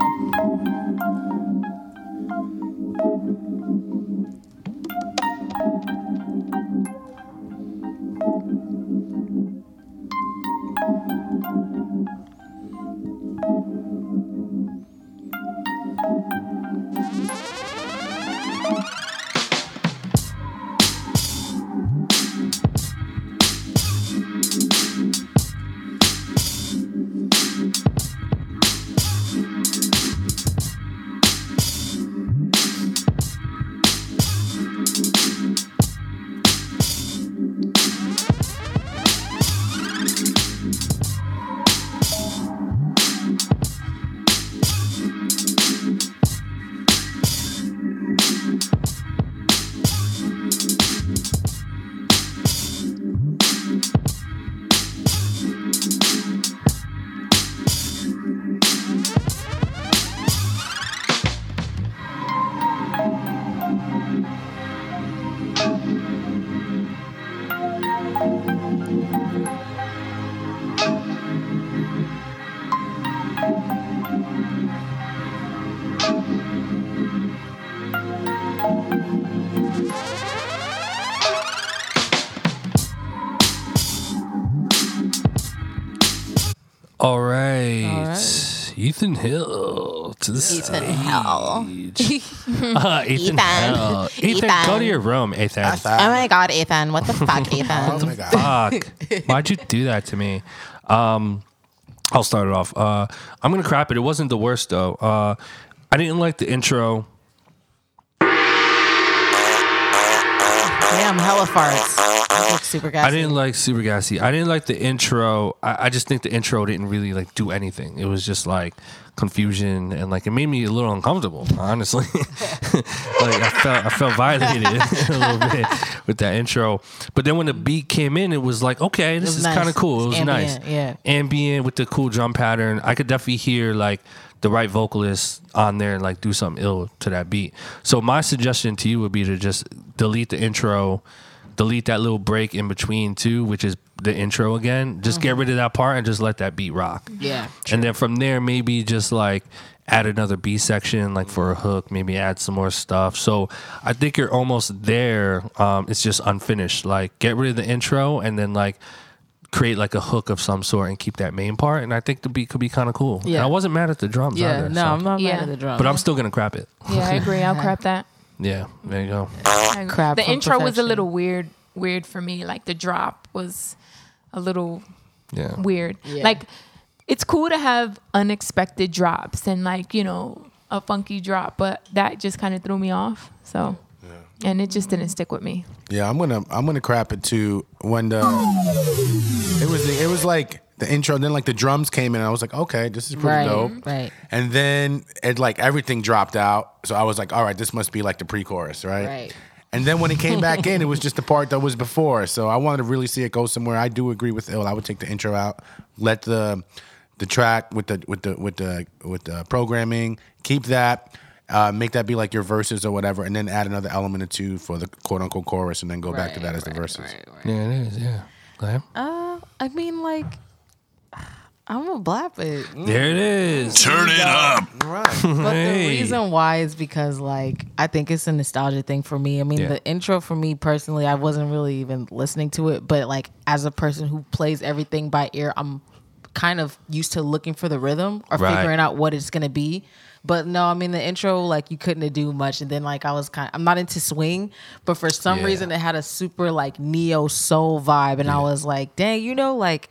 Ethan Hill to the stage. Ethan Hill. Ethan, go to your room, Ethan. Oh my God, Ethan. What the fuck, Ethan? Fuck. Why'd you do that to me? I'll start it off. I'm going to crap it. It wasn't the worst, though. I didn't like the intro. Damn, hella farts. I didn't like super gassy. I didn't like the intro. I just think the intro didn't really like do anything. It was just like confusion, and like it made me a little uncomfortable, honestly. Like I felt violated a little bit with that intro. But then when the beat came in, it was like, okay, this is nice. Kind of cool. It was ambient, nice. Yeah. Ambient with the cool drum pattern. I could definitely hear like the right vocalist on there and like do something ill to that beat. So my suggestion to you would be to just delete the intro, delete that little break in between too, which is the intro again. Just get rid of that part and just let that beat rock. Yeah. True. And then from there, maybe just like add another B section, like for a hook, maybe add some more stuff. So I think you're almost there. It's just unfinished. Like get rid of the intro and then like create like a hook of some sort and keep that main part, and I think the beat could be kind of cool. Yeah. And I wasn't mad at the drums either. No, so. I'm not mad at the drums. But I'm still going to crap it. Yeah, I agree. I'll crap that. Yeah, there you go. Crap. The intro was a little weird for me. Like the drop was a little weird. Yeah. Like it's cool to have unexpected drops and like, you know, a funky drop, but that just kind of threw me off. So and it just didn't stick with me. Yeah, I'm gonna crap it too. When it was like the intro, and then like the drums came in, and I was like, okay, this is pretty dope. Right. And then it like everything dropped out, so I was like, all right, this must be like the pre-chorus, right? Right. And then when it came back in, it was just the part that was before. So I wanted to really see it go somewhere. I do agree with Ill. I would take the intro out, let the track with the programming, keep that. make that be like your verses or whatever, and then add another element or two for the quote unquote chorus, and then go back to that as the verses. Right. Yeah, it is. Yeah. Go ahead. I mean, like, I'm gonna blap it. There it is. Turn it up. Right. But the reason why is because, like, I think it's a nostalgia thing for me. I mean, the intro for me personally, I wasn't really even listening to it, but like as a person who plays everything by ear, I'm kind of used to looking for the rhythm or figuring out what it's gonna be. But no, I mean, the intro, like, you couldn't do much. And then, like, I was kind of, I'm not into swing, but for some reason it had a super, like, neo soul vibe. And I was like, dang, you know, like,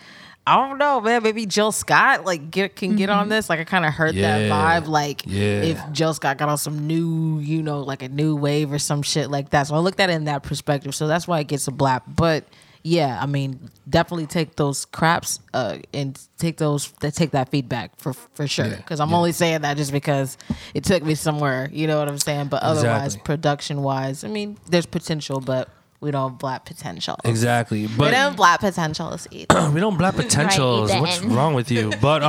I don't know, man, maybe Jill Scott, like, can get on this. Like, I kind of heard that vibe. Like, if Jill Scott got on some new, you know, like a new wave or some shit like that. So I looked at it in that perspective. So that's why it gets a blap. But yeah, I mean, definitely take those craps and take that feedback for sure. Because I'm only saying that just because it took me somewhere. You know what I'm saying? But otherwise, production wise, I mean, there's potential, but we don't blap potential. Exactly, but we don't blap potentials either. We don't blap potentials. Right, what's wrong with you? But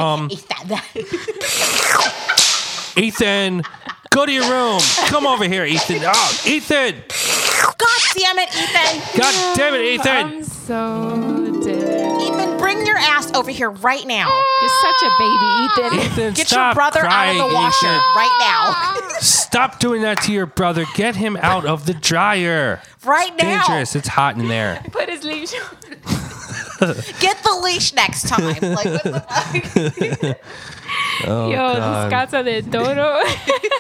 Ethan, go to your room. Come over here, Ethan. Oh, Ethan. God damn it, Ethan. God damn it, Ethan. I'm so dead. Ethan, bring your ass over here right now. You're such a baby, Ethan. Ethan, get your brother out of the washer right now. Stop doing that to your brother. Get him out of the dryer. Right now. Dangerous. It's hot in there. Put his leash on. Get the leash next time. Like, what the fuck? Oh, yo, God. This Casa del Toro.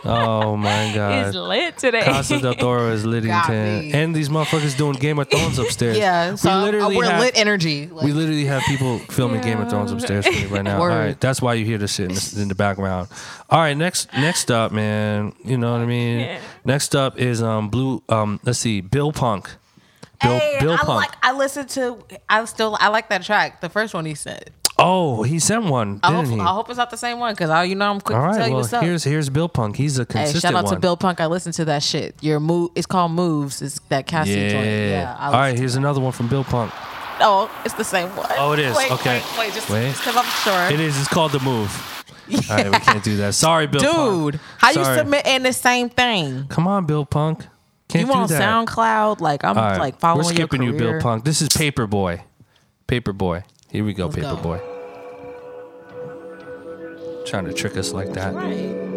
Oh my God, is lit today. Casa del Toro is lit in 10. And these motherfuckers doing Game of Thrones upstairs. Yeah, so we're lit energy. Like, we literally have people filming Game of Thrones upstairs for me right now. All right, that's why you hear this shit in the background. All right, next up, man. You know what I mean? Yeah. Next up is let's see, Bill Punk. Bill Punk. I like that track. The first one he said. Oh, he sent one, didn't he? I hope it's not the same one, because I'm quick to tell you what's up. Here's Bill Punk. He's a consistent one. Shout out to Bill Punk. I listened to that shit. It's called Moves. It's that Cassie joint. Yeah. All right, here's another one from Bill Punk. Oh, it's the same one. Oh, it is. Okay. Wait, just because I'm sure. It is. It's called The Move. Yeah. All right, we can't do that. Sorry, Bill Punk. Dude, how you submitting the same thing? Come on, Bill Punk. Can't do that. You on SoundCloud? Like, I'm like following your career. We're skipping you, Bill Punk. This is Paperboy. Paperboy. Here we go, Paperboy. Trying to trick us like that. Right.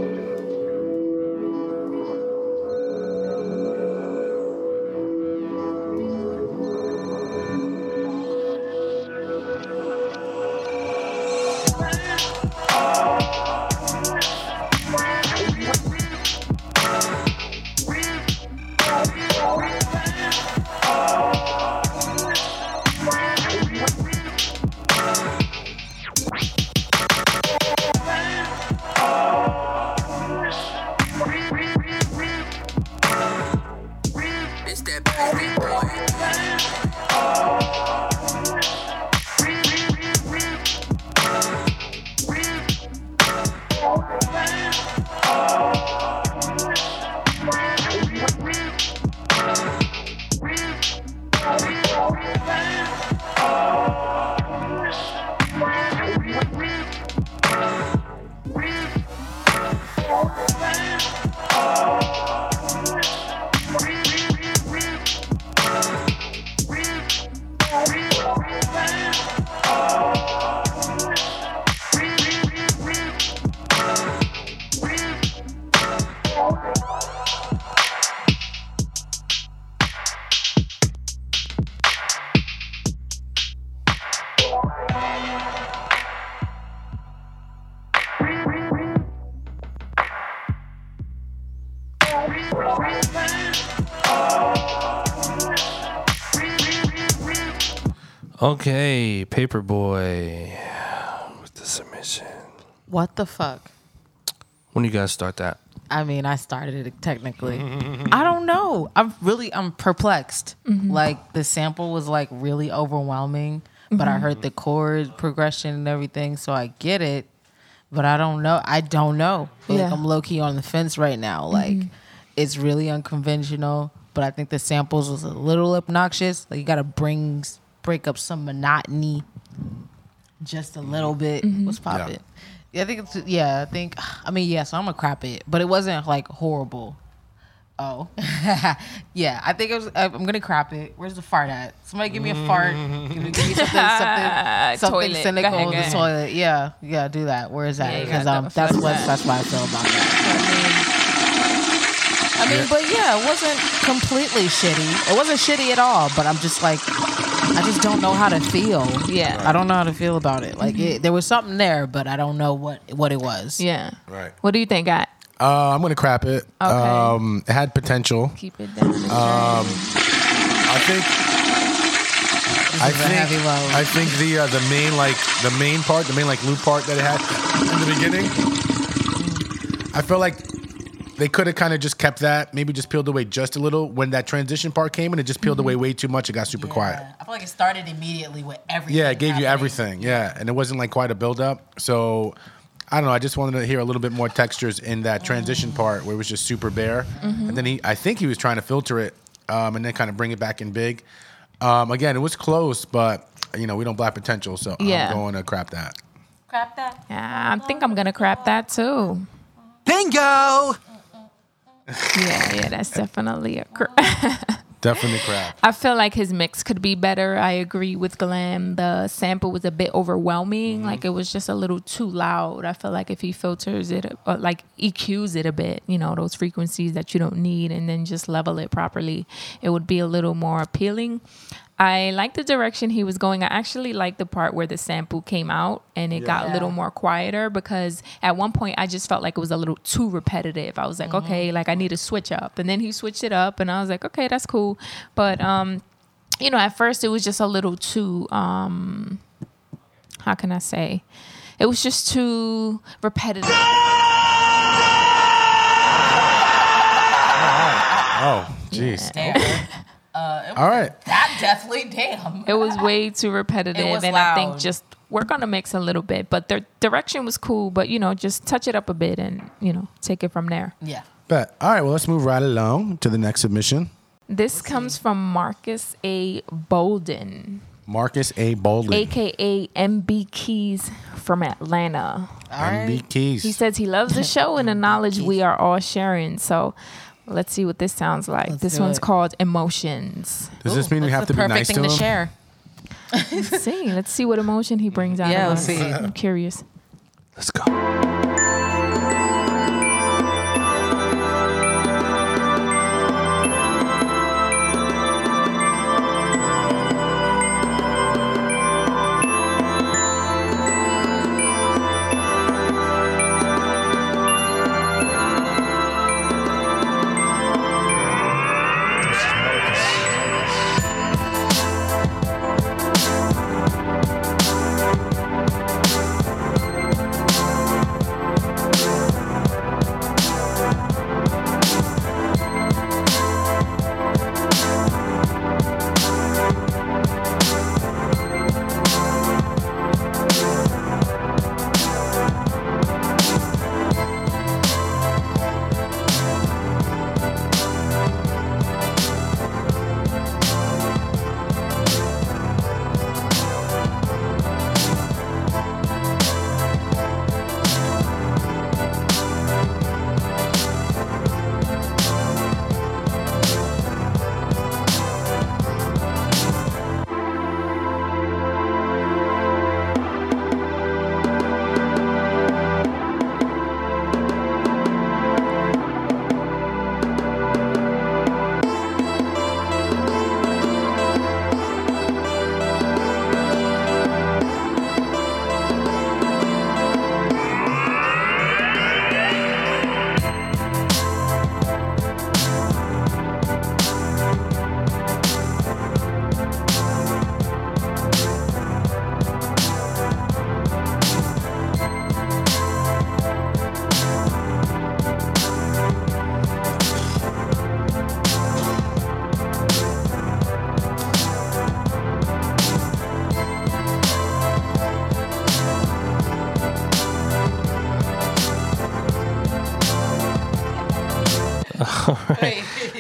Okay, Paperboy with the submission. What the fuck? When do you guys start that? I mean, I started it technically. I don't know. I'm perplexed. Mm-hmm. Like, the sample was like really overwhelming, but I heard the chord progression and everything, so I get it. But I don't know. Like, I'm low key on the fence right now. Like, it's really unconventional, but I think the samples was a little obnoxious. Like, you gotta break up some monotony just a little bit. What's poppin'? So I'm gonna crop it, but it wasn't like horrible. Oh, yeah. I think it was, I'm gonna crop it. Where's the fart at? Somebody give me a fart. Give me something cynical. Go ahead, the toilet. Yeah, yeah. Do that. Where is that? Because that's what I feel about that. I mean, but yeah, it wasn't completely shitty. It wasn't shitty at all. But I'm just like, I just don't know how to feel. Yeah, right. I don't know how to feel about it. Like there was something there, but I don't know what it was. Yeah. Right. What do you think, Guy? I'm gonna crap it. Okay. It had potential. Keep it down. I think the main loop part that it had in the beginning. I feel like they could have kind of just kept that, maybe just peeled away just a little. When that transition part came and it just peeled away way too much. It got super quiet. I feel like it started immediately with everything. Yeah, it gave you everything. Yeah, and it wasn't like quite a build up. So. I don't know. I just wanted to hear a little bit more textures in that transition part where it was just super bare. Mm-hmm. And then I think he was trying to filter it and then kind of bring it back in big. Again, it was close, but, you know, we don't black potential, so I'm going to crap that. Crap that. Yeah, I think I'm going to crap that, too. Bingo! Yeah, that's definitely a crap. Definitely crap. I feel like his mix could be better. I agree with Glam. The sample was a bit overwhelming. Like it was just a little too loud. I feel like if he filters it, or like EQs it a bit, you know, those frequencies that you don't need, and then just level it properly, it would be a little more appealing. I like the direction he was going. I actually like the part where the sample came out and it got a little more quieter, because at one point I just felt like it was a little too repetitive. I was like, okay, like I need to switch up. And then he switched it up and I was like, okay, that's cool. But, you know, at first it was just a little too, how can I say? It was just too repetitive. Oh, jeez. Yeah. All right. That definitely, damn. It was way too repetitive. It was loud. I think just work on the mix a little bit. But the direction was cool. But, you know, just touch it up a bit and, you know, take it from there. Yeah. But, all right, well, let's move right along to the next submission. This comes from Marcus A. Bolden. Marcus A. Bolden. A.K.A. MB Keys from Atlanta. All right. MB Keys. He says he loves the show and the knowledge we are all sharing. So... let's see what this sounds like. This one's called Emotions. Does this mean we have to be nice to him? Perfect thing to share. Let's see what emotion he brings out. Yeah, let's see. I'm curious. Let's go.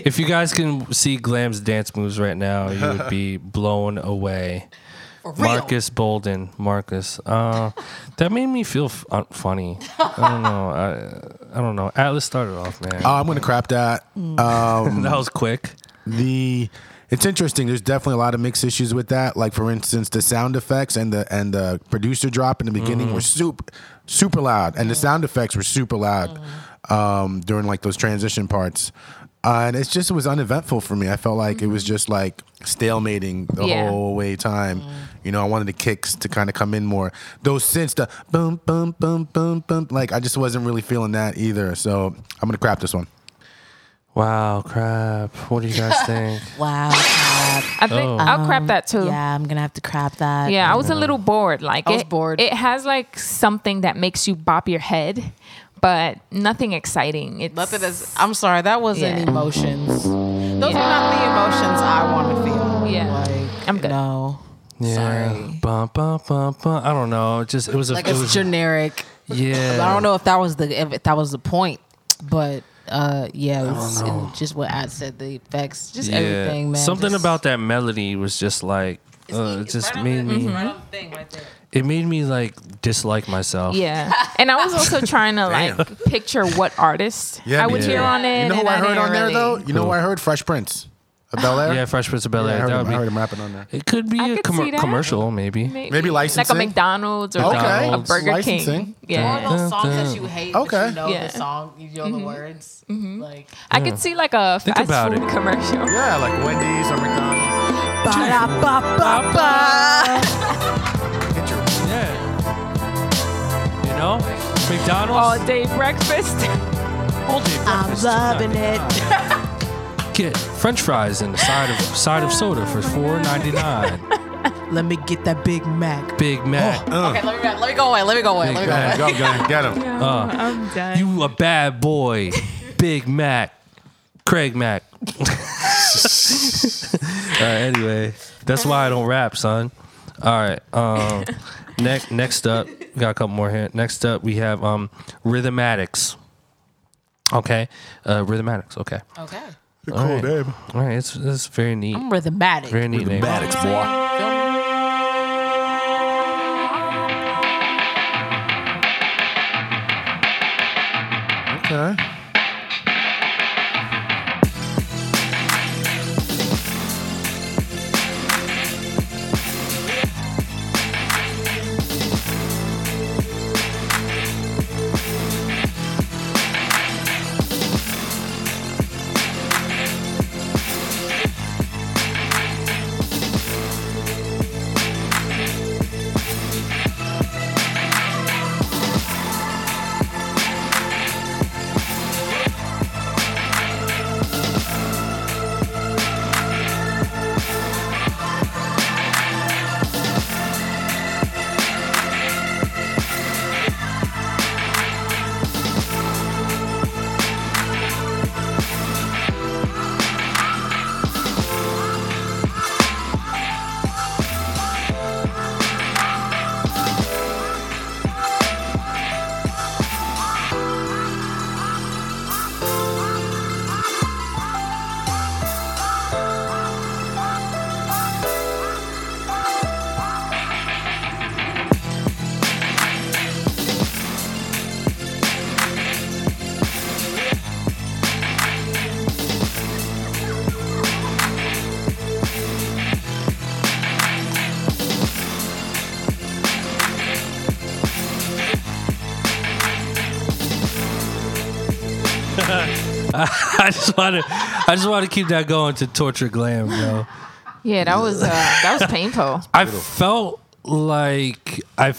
If you guys can see Glam's dance moves right now, you would be blown away. For real. Marcus Bolden. Marcus. That made me feel funny. I don't know. I don't know. Atlas started off, man. Oh, I'm going to crap that. That was quick. It's interesting. There's definitely a lot of mixed issues with that. Like, for instance, the sound effects and the producer drop in the beginning were super loud. And the sound effects were super loud during, like, those transition parts. And it's just, it was uneventful for me. I felt like it was just, like, stalemating the whole way time. You know, I wanted the kicks to kind of come in more. Those synths, the boom, boom, boom, boom, boom. Like, I just wasn't really feeling that either. So I'm going to crap this one. Wow, crap. What do you guys think? Wow, crap. I think I'll crap that too. Yeah, I'm going to have to crap that. Yeah, I was a little bored. Like, I was bored. It has like something that makes you bop your head, but nothing exciting. I'm sorry, that wasn't emotions. Those were not the emotions I want to feel. Yeah. Like, I'm good. No. Yeah. Sorry. Bum, bum, bum, bum. I don't know. It was generic. Yeah. I don't know if that was the point, but it was just what I said, the effects, just everything, man. Something about that melody was just like, it just made me. It made me like dislike myself. Yeah, and I was also trying to like picture what artist I would hear on it. You know who I heard on there though? You know who I heard? Fresh Prince of Bel-Air. Yeah, Fresh Prince of Bel-Air. I heard him rapping on there. It could be a commercial, maybe licensing, like a McDonald's or a Burger King. Yeah, all those songs that you hate. Okay, you know the song, you know the words. Like I could see like a fast food commercial. Yeah, like Wendy's or McDonald's. Ba-da-ba-ba-ba. Get your You know, McDonald's all day breakfast. I'm loving it. Get French fries and a side of soda for $4.99. Let me get that Big Mac. Okay, let me go away. Go get him. I'm done. You a bad boy, Big Mac, Craig Mac. Anyway, that's why I don't rap, son. Alright, next up, got a couple more here. Next up we have Rhythmatics. Okay. Rhythmatics, okay. Okay. Cool name. Alright, it's very neat. I'm Rhythmatic. Very neat name. Rhythmatics, boy. Okay. I just want to keep that going to Torture Glam, yo. Yeah, that was painful. I felt like I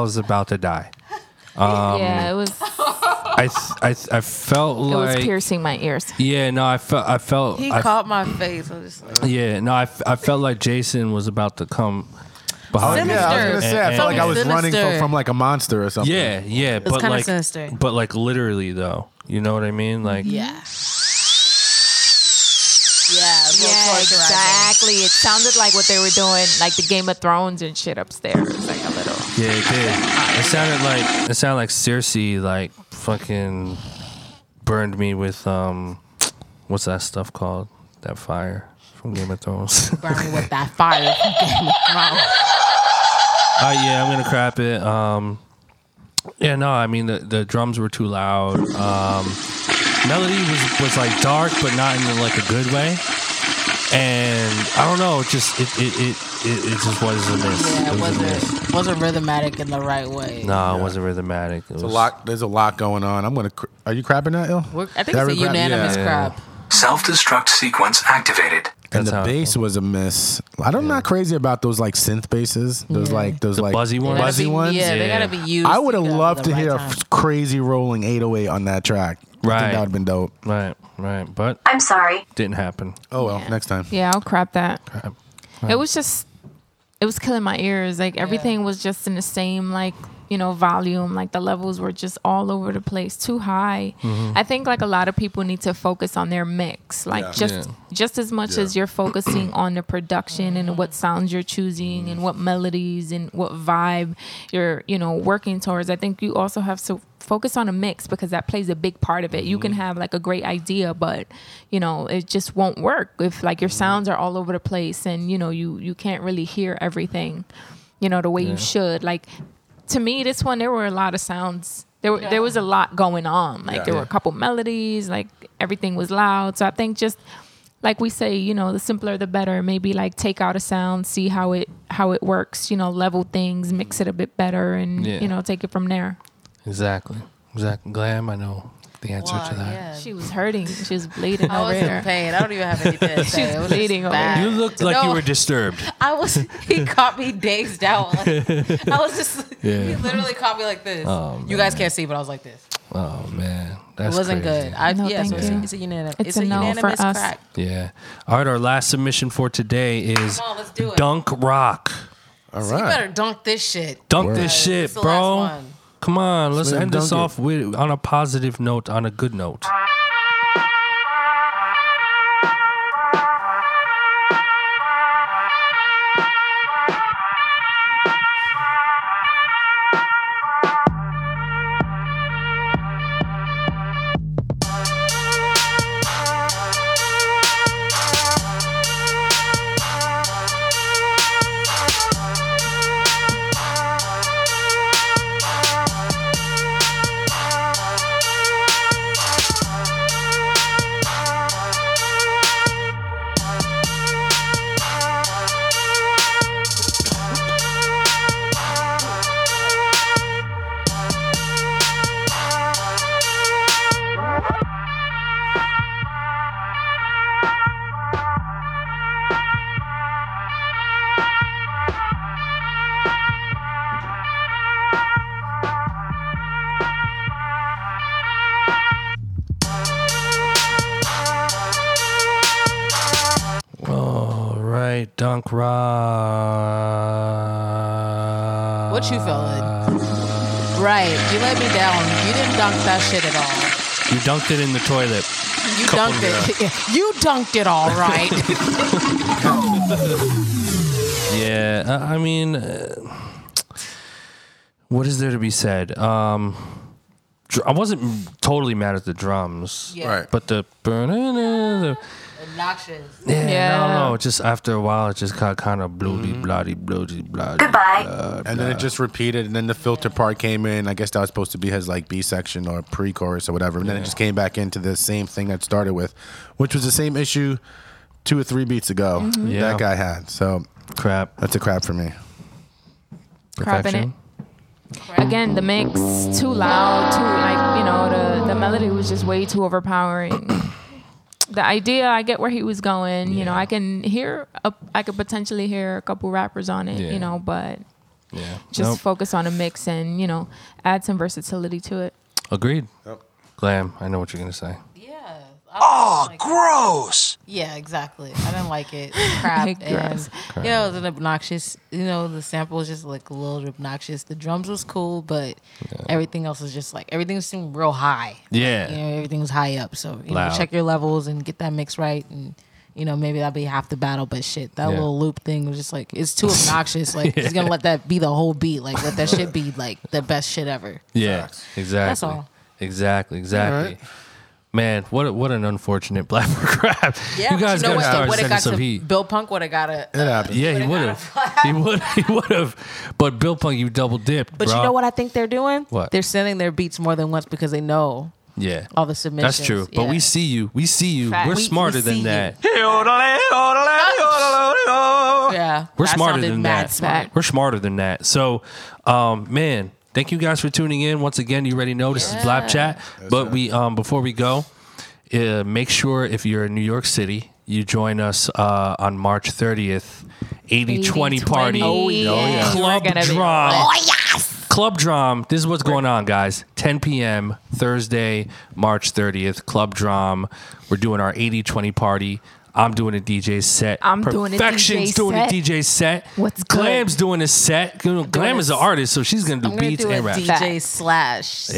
was about to die. It was. I felt like it was piercing my ears. Yeah, no, I felt. He caught my face. I'm just like, yeah, no, I felt like Jason was about to come. Sinister. Yeah, I was gonna say I felt like I was running from like a monster or something. Yeah, yeah, it's kind of sinister. But like literally though, you know what I mean? Like yeah, exactly. It sounded like what they were doing, like the Game of Thrones and shit upstairs, like a little. Yeah, it did. It sounded like Cersei like fucking burned me with what's that stuff called? That fire from Game of Thrones. Burn with that fire from Game of Thrones. Yeah, I'm gonna crap it. Yeah, no, I mean the drums were too loud. Melody was like dark, but not in like a good way. And I don't know, just it just wasn't a miss. Yeah, it wasn't rhythmatic in the right way. No, it wasn't rhythmatic. It was a lot. There's a lot going on. I'm gonna. Are you crapping that, ill? I think it's a unanimous crap. Self-destruct sequence activated. And the bass was a miss. I'm not crazy about those like synth basses. Those like those the like buzzy ones. Buzzy ones. Yeah, they gotta be used. I would have loved to hear a crazy rolling 808 on that track. Right, I think that would've been dope. Right, but I'm sorry, didn't happen. Oh well, next time. Yeah, I'll crap that. Crap. It was killing my ears. Like everything was just in the same like. You know, volume, like the levels were just all over the place, too high. Mm-hmm. I think like a lot of people need to focus on their mix, like just as much as you're focusing on the production and what sounds you're choosing and what melodies and what vibe you're, you know, working towards. I think you also have to focus on a mix because that plays a big part of it. You can have like a great idea, but you know, it just won't work if like your sounds are all over the place and you know, you can't really hear everything, you know, the way you should. Like, to me, this one, there were a lot of sounds. There was a lot going on. Like, there were a couple melodies. Like, everything was loud. So I think just, like we say, you know, the simpler the better. Maybe, like, take out a sound, see how it works. You know, level things, mix it a bit better, and, you know, take it from there. Exactly. Glam, I know the answer to that. Yeah. She was hurting. She was bleeding over there. I was in pain. I don't even have anything to say. She was bleeding over there. You looked like you were disturbed. I was. He caught me dazed out. Like, I was just. Yeah. He literally caught me like this. Oh, you guys can't see, but I was like this. Oh man, that's crazy. It wasn't good. It's a unanimous. It's a no for us. Crack. Yeah. All right, our last submission for today is Dunk Rock. All right. So you better dunk this shit. Dunk this shit, bro. Last one. Come on, let's end this off with on a positive note, on a good note. Dunk Rock. What you feeling? Right. You let me down. You didn't dunk that shit at all. You dunked it in the toilet. You dunked it. You dunked it all right. Yeah. I mean, what is there to be said? I wasn't totally mad at the drums. Yeah. Right. But the obnoxious. Yeah, I don't know. Just after a while, it just got kind of bloody, bloody, bloody, bloody. Goodbye. Blah, blah. And then it just repeated, and then the filter part came in. I guess that was supposed to be his like B section or pre-chorus or whatever. And then it just came back into the same thing that started with, which was the same issue 2 or 3 beats ago that guy had. So crap. That's a crap for me. Perfection. Crapping it. Crap. Again, the mix too loud. Too like you know the melody was just way too overpowering. The idea, I get where he was going. You know, I could potentially hear a couple rappers on it. You know, but just focus on a mix and you know add some versatility to it. Agreed. Yep. Glam, I know what you're gonna say. Yeah. Oh, like gross. It. Yeah, exactly. I didn't like it. Crap. And, yeah, you know, it was an obnoxious. You know, the sample was just like a little obnoxious. The drums was cool, but everything else was just like everything seemed real high. Yeah, like, you know, everything was high up. So you know, check your levels and get that mix right, and you know maybe that'll be half the battle. But shit, that little loop thing was just like it's too obnoxious. Like he's gonna let that be the whole beat. Like let that shit be like the best shit ever. Yeah, so, exactly. That's all. Exactly. All right. Man, what an unfortunate blapper crap. Yeah, you guys got to start sending some heat. Bill Punk would have got a... yeah, he would have. He would have. But Bill Punk, you double dipped, But bro. You know what I think they're doing? What? They're sending their beats more than once because they know... Yeah. All the submissions. That's true. Yeah. But we see you. We see you. Fact. We're smarter than that. Yeah. We're smarter than that. We're smarter than that. So, man, thank you guys for tuning in. Once again, you already know this is Blap Chat. But we before we go, make sure if you're in New York City, you join us on March 30th, 80/20 party. Oh, yeah. Club Drum. Oh, yes. Club Drum, this is what's going on, guys. 10 p.m. Thursday, March 30th, Club Drum. We're doing our 80/20 party. I'm doing a DJ set. Perfection's doing a DJ set. What's good? Glam's doing a set. Glam is an artist, so she's going to do beats and rap. DJ/set.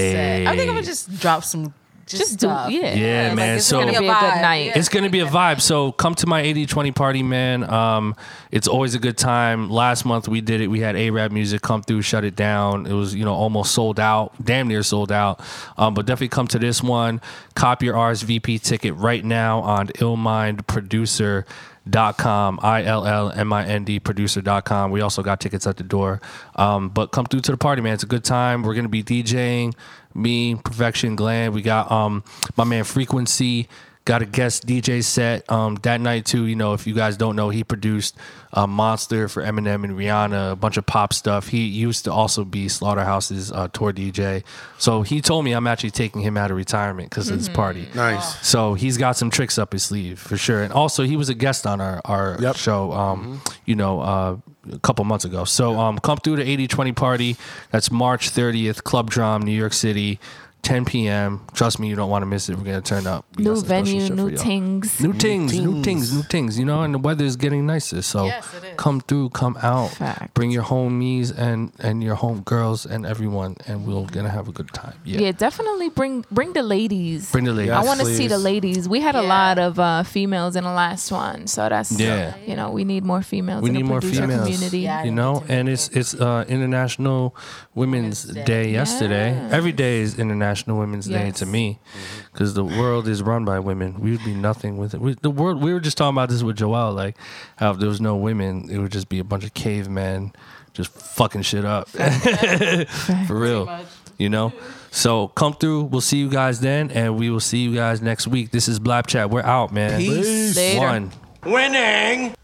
I think I'm going to just drop some. Just do it. Yeah, man. Like, it's going to be a good night. It's going to be a vibe. So come to my 80/20 party, man. It's always a good time. Last month we did it. We had A-Rap Music come through, shut it down. It was, almost sold out, damn near sold out. But definitely come to this one. Cop your RSVP ticket right now on illmindproducer.com, illmindproducer.com. We also got tickets at the door. But come through to the party, man. It's a good time. We're going to be DJing. Me, Perfection, Glam. We got my man Frequency. Got a guest DJ set that night too. If you guys don't know, he produced Monster for Eminem and Rihanna, a bunch of pop stuff. He used to also be Slaughterhouse's tour DJ. So he told me I'm actually taking him out of retirement because of this party. Nice. So he's got some tricks up his sleeve for sure. And also he was a guest on our show, a couple months ago. So come through the 80/20 party. That's March 30th, Club Drum, New York City. 10 p.m. Trust me, you don't want to miss it. We're going to turn up. New venue, new things. And the weather is getting nicer. So yes, it is. Come through, come out. Fact. Bring your homies and your homegirls and everyone, and we're going to have a good time. Yeah, definitely bring the ladies. Bring the ladies. Yes, I want to see the ladies. We had a lot of females in the last one, so that's, we need more females in the producer community. Yeah, and it's International Women's Day yesterday. Yes. Every day is International Women's Day to me, because the world is run by women. We would be nothing with it. We were just talking about this with Joelle, like how if there was no women, it would just be a bunch of cavemen just fucking shit up. For real. So come through. We'll see you guys then, and we will see you guys next week. This is Blap Chat. We're out, man. Peace. Later. Winning.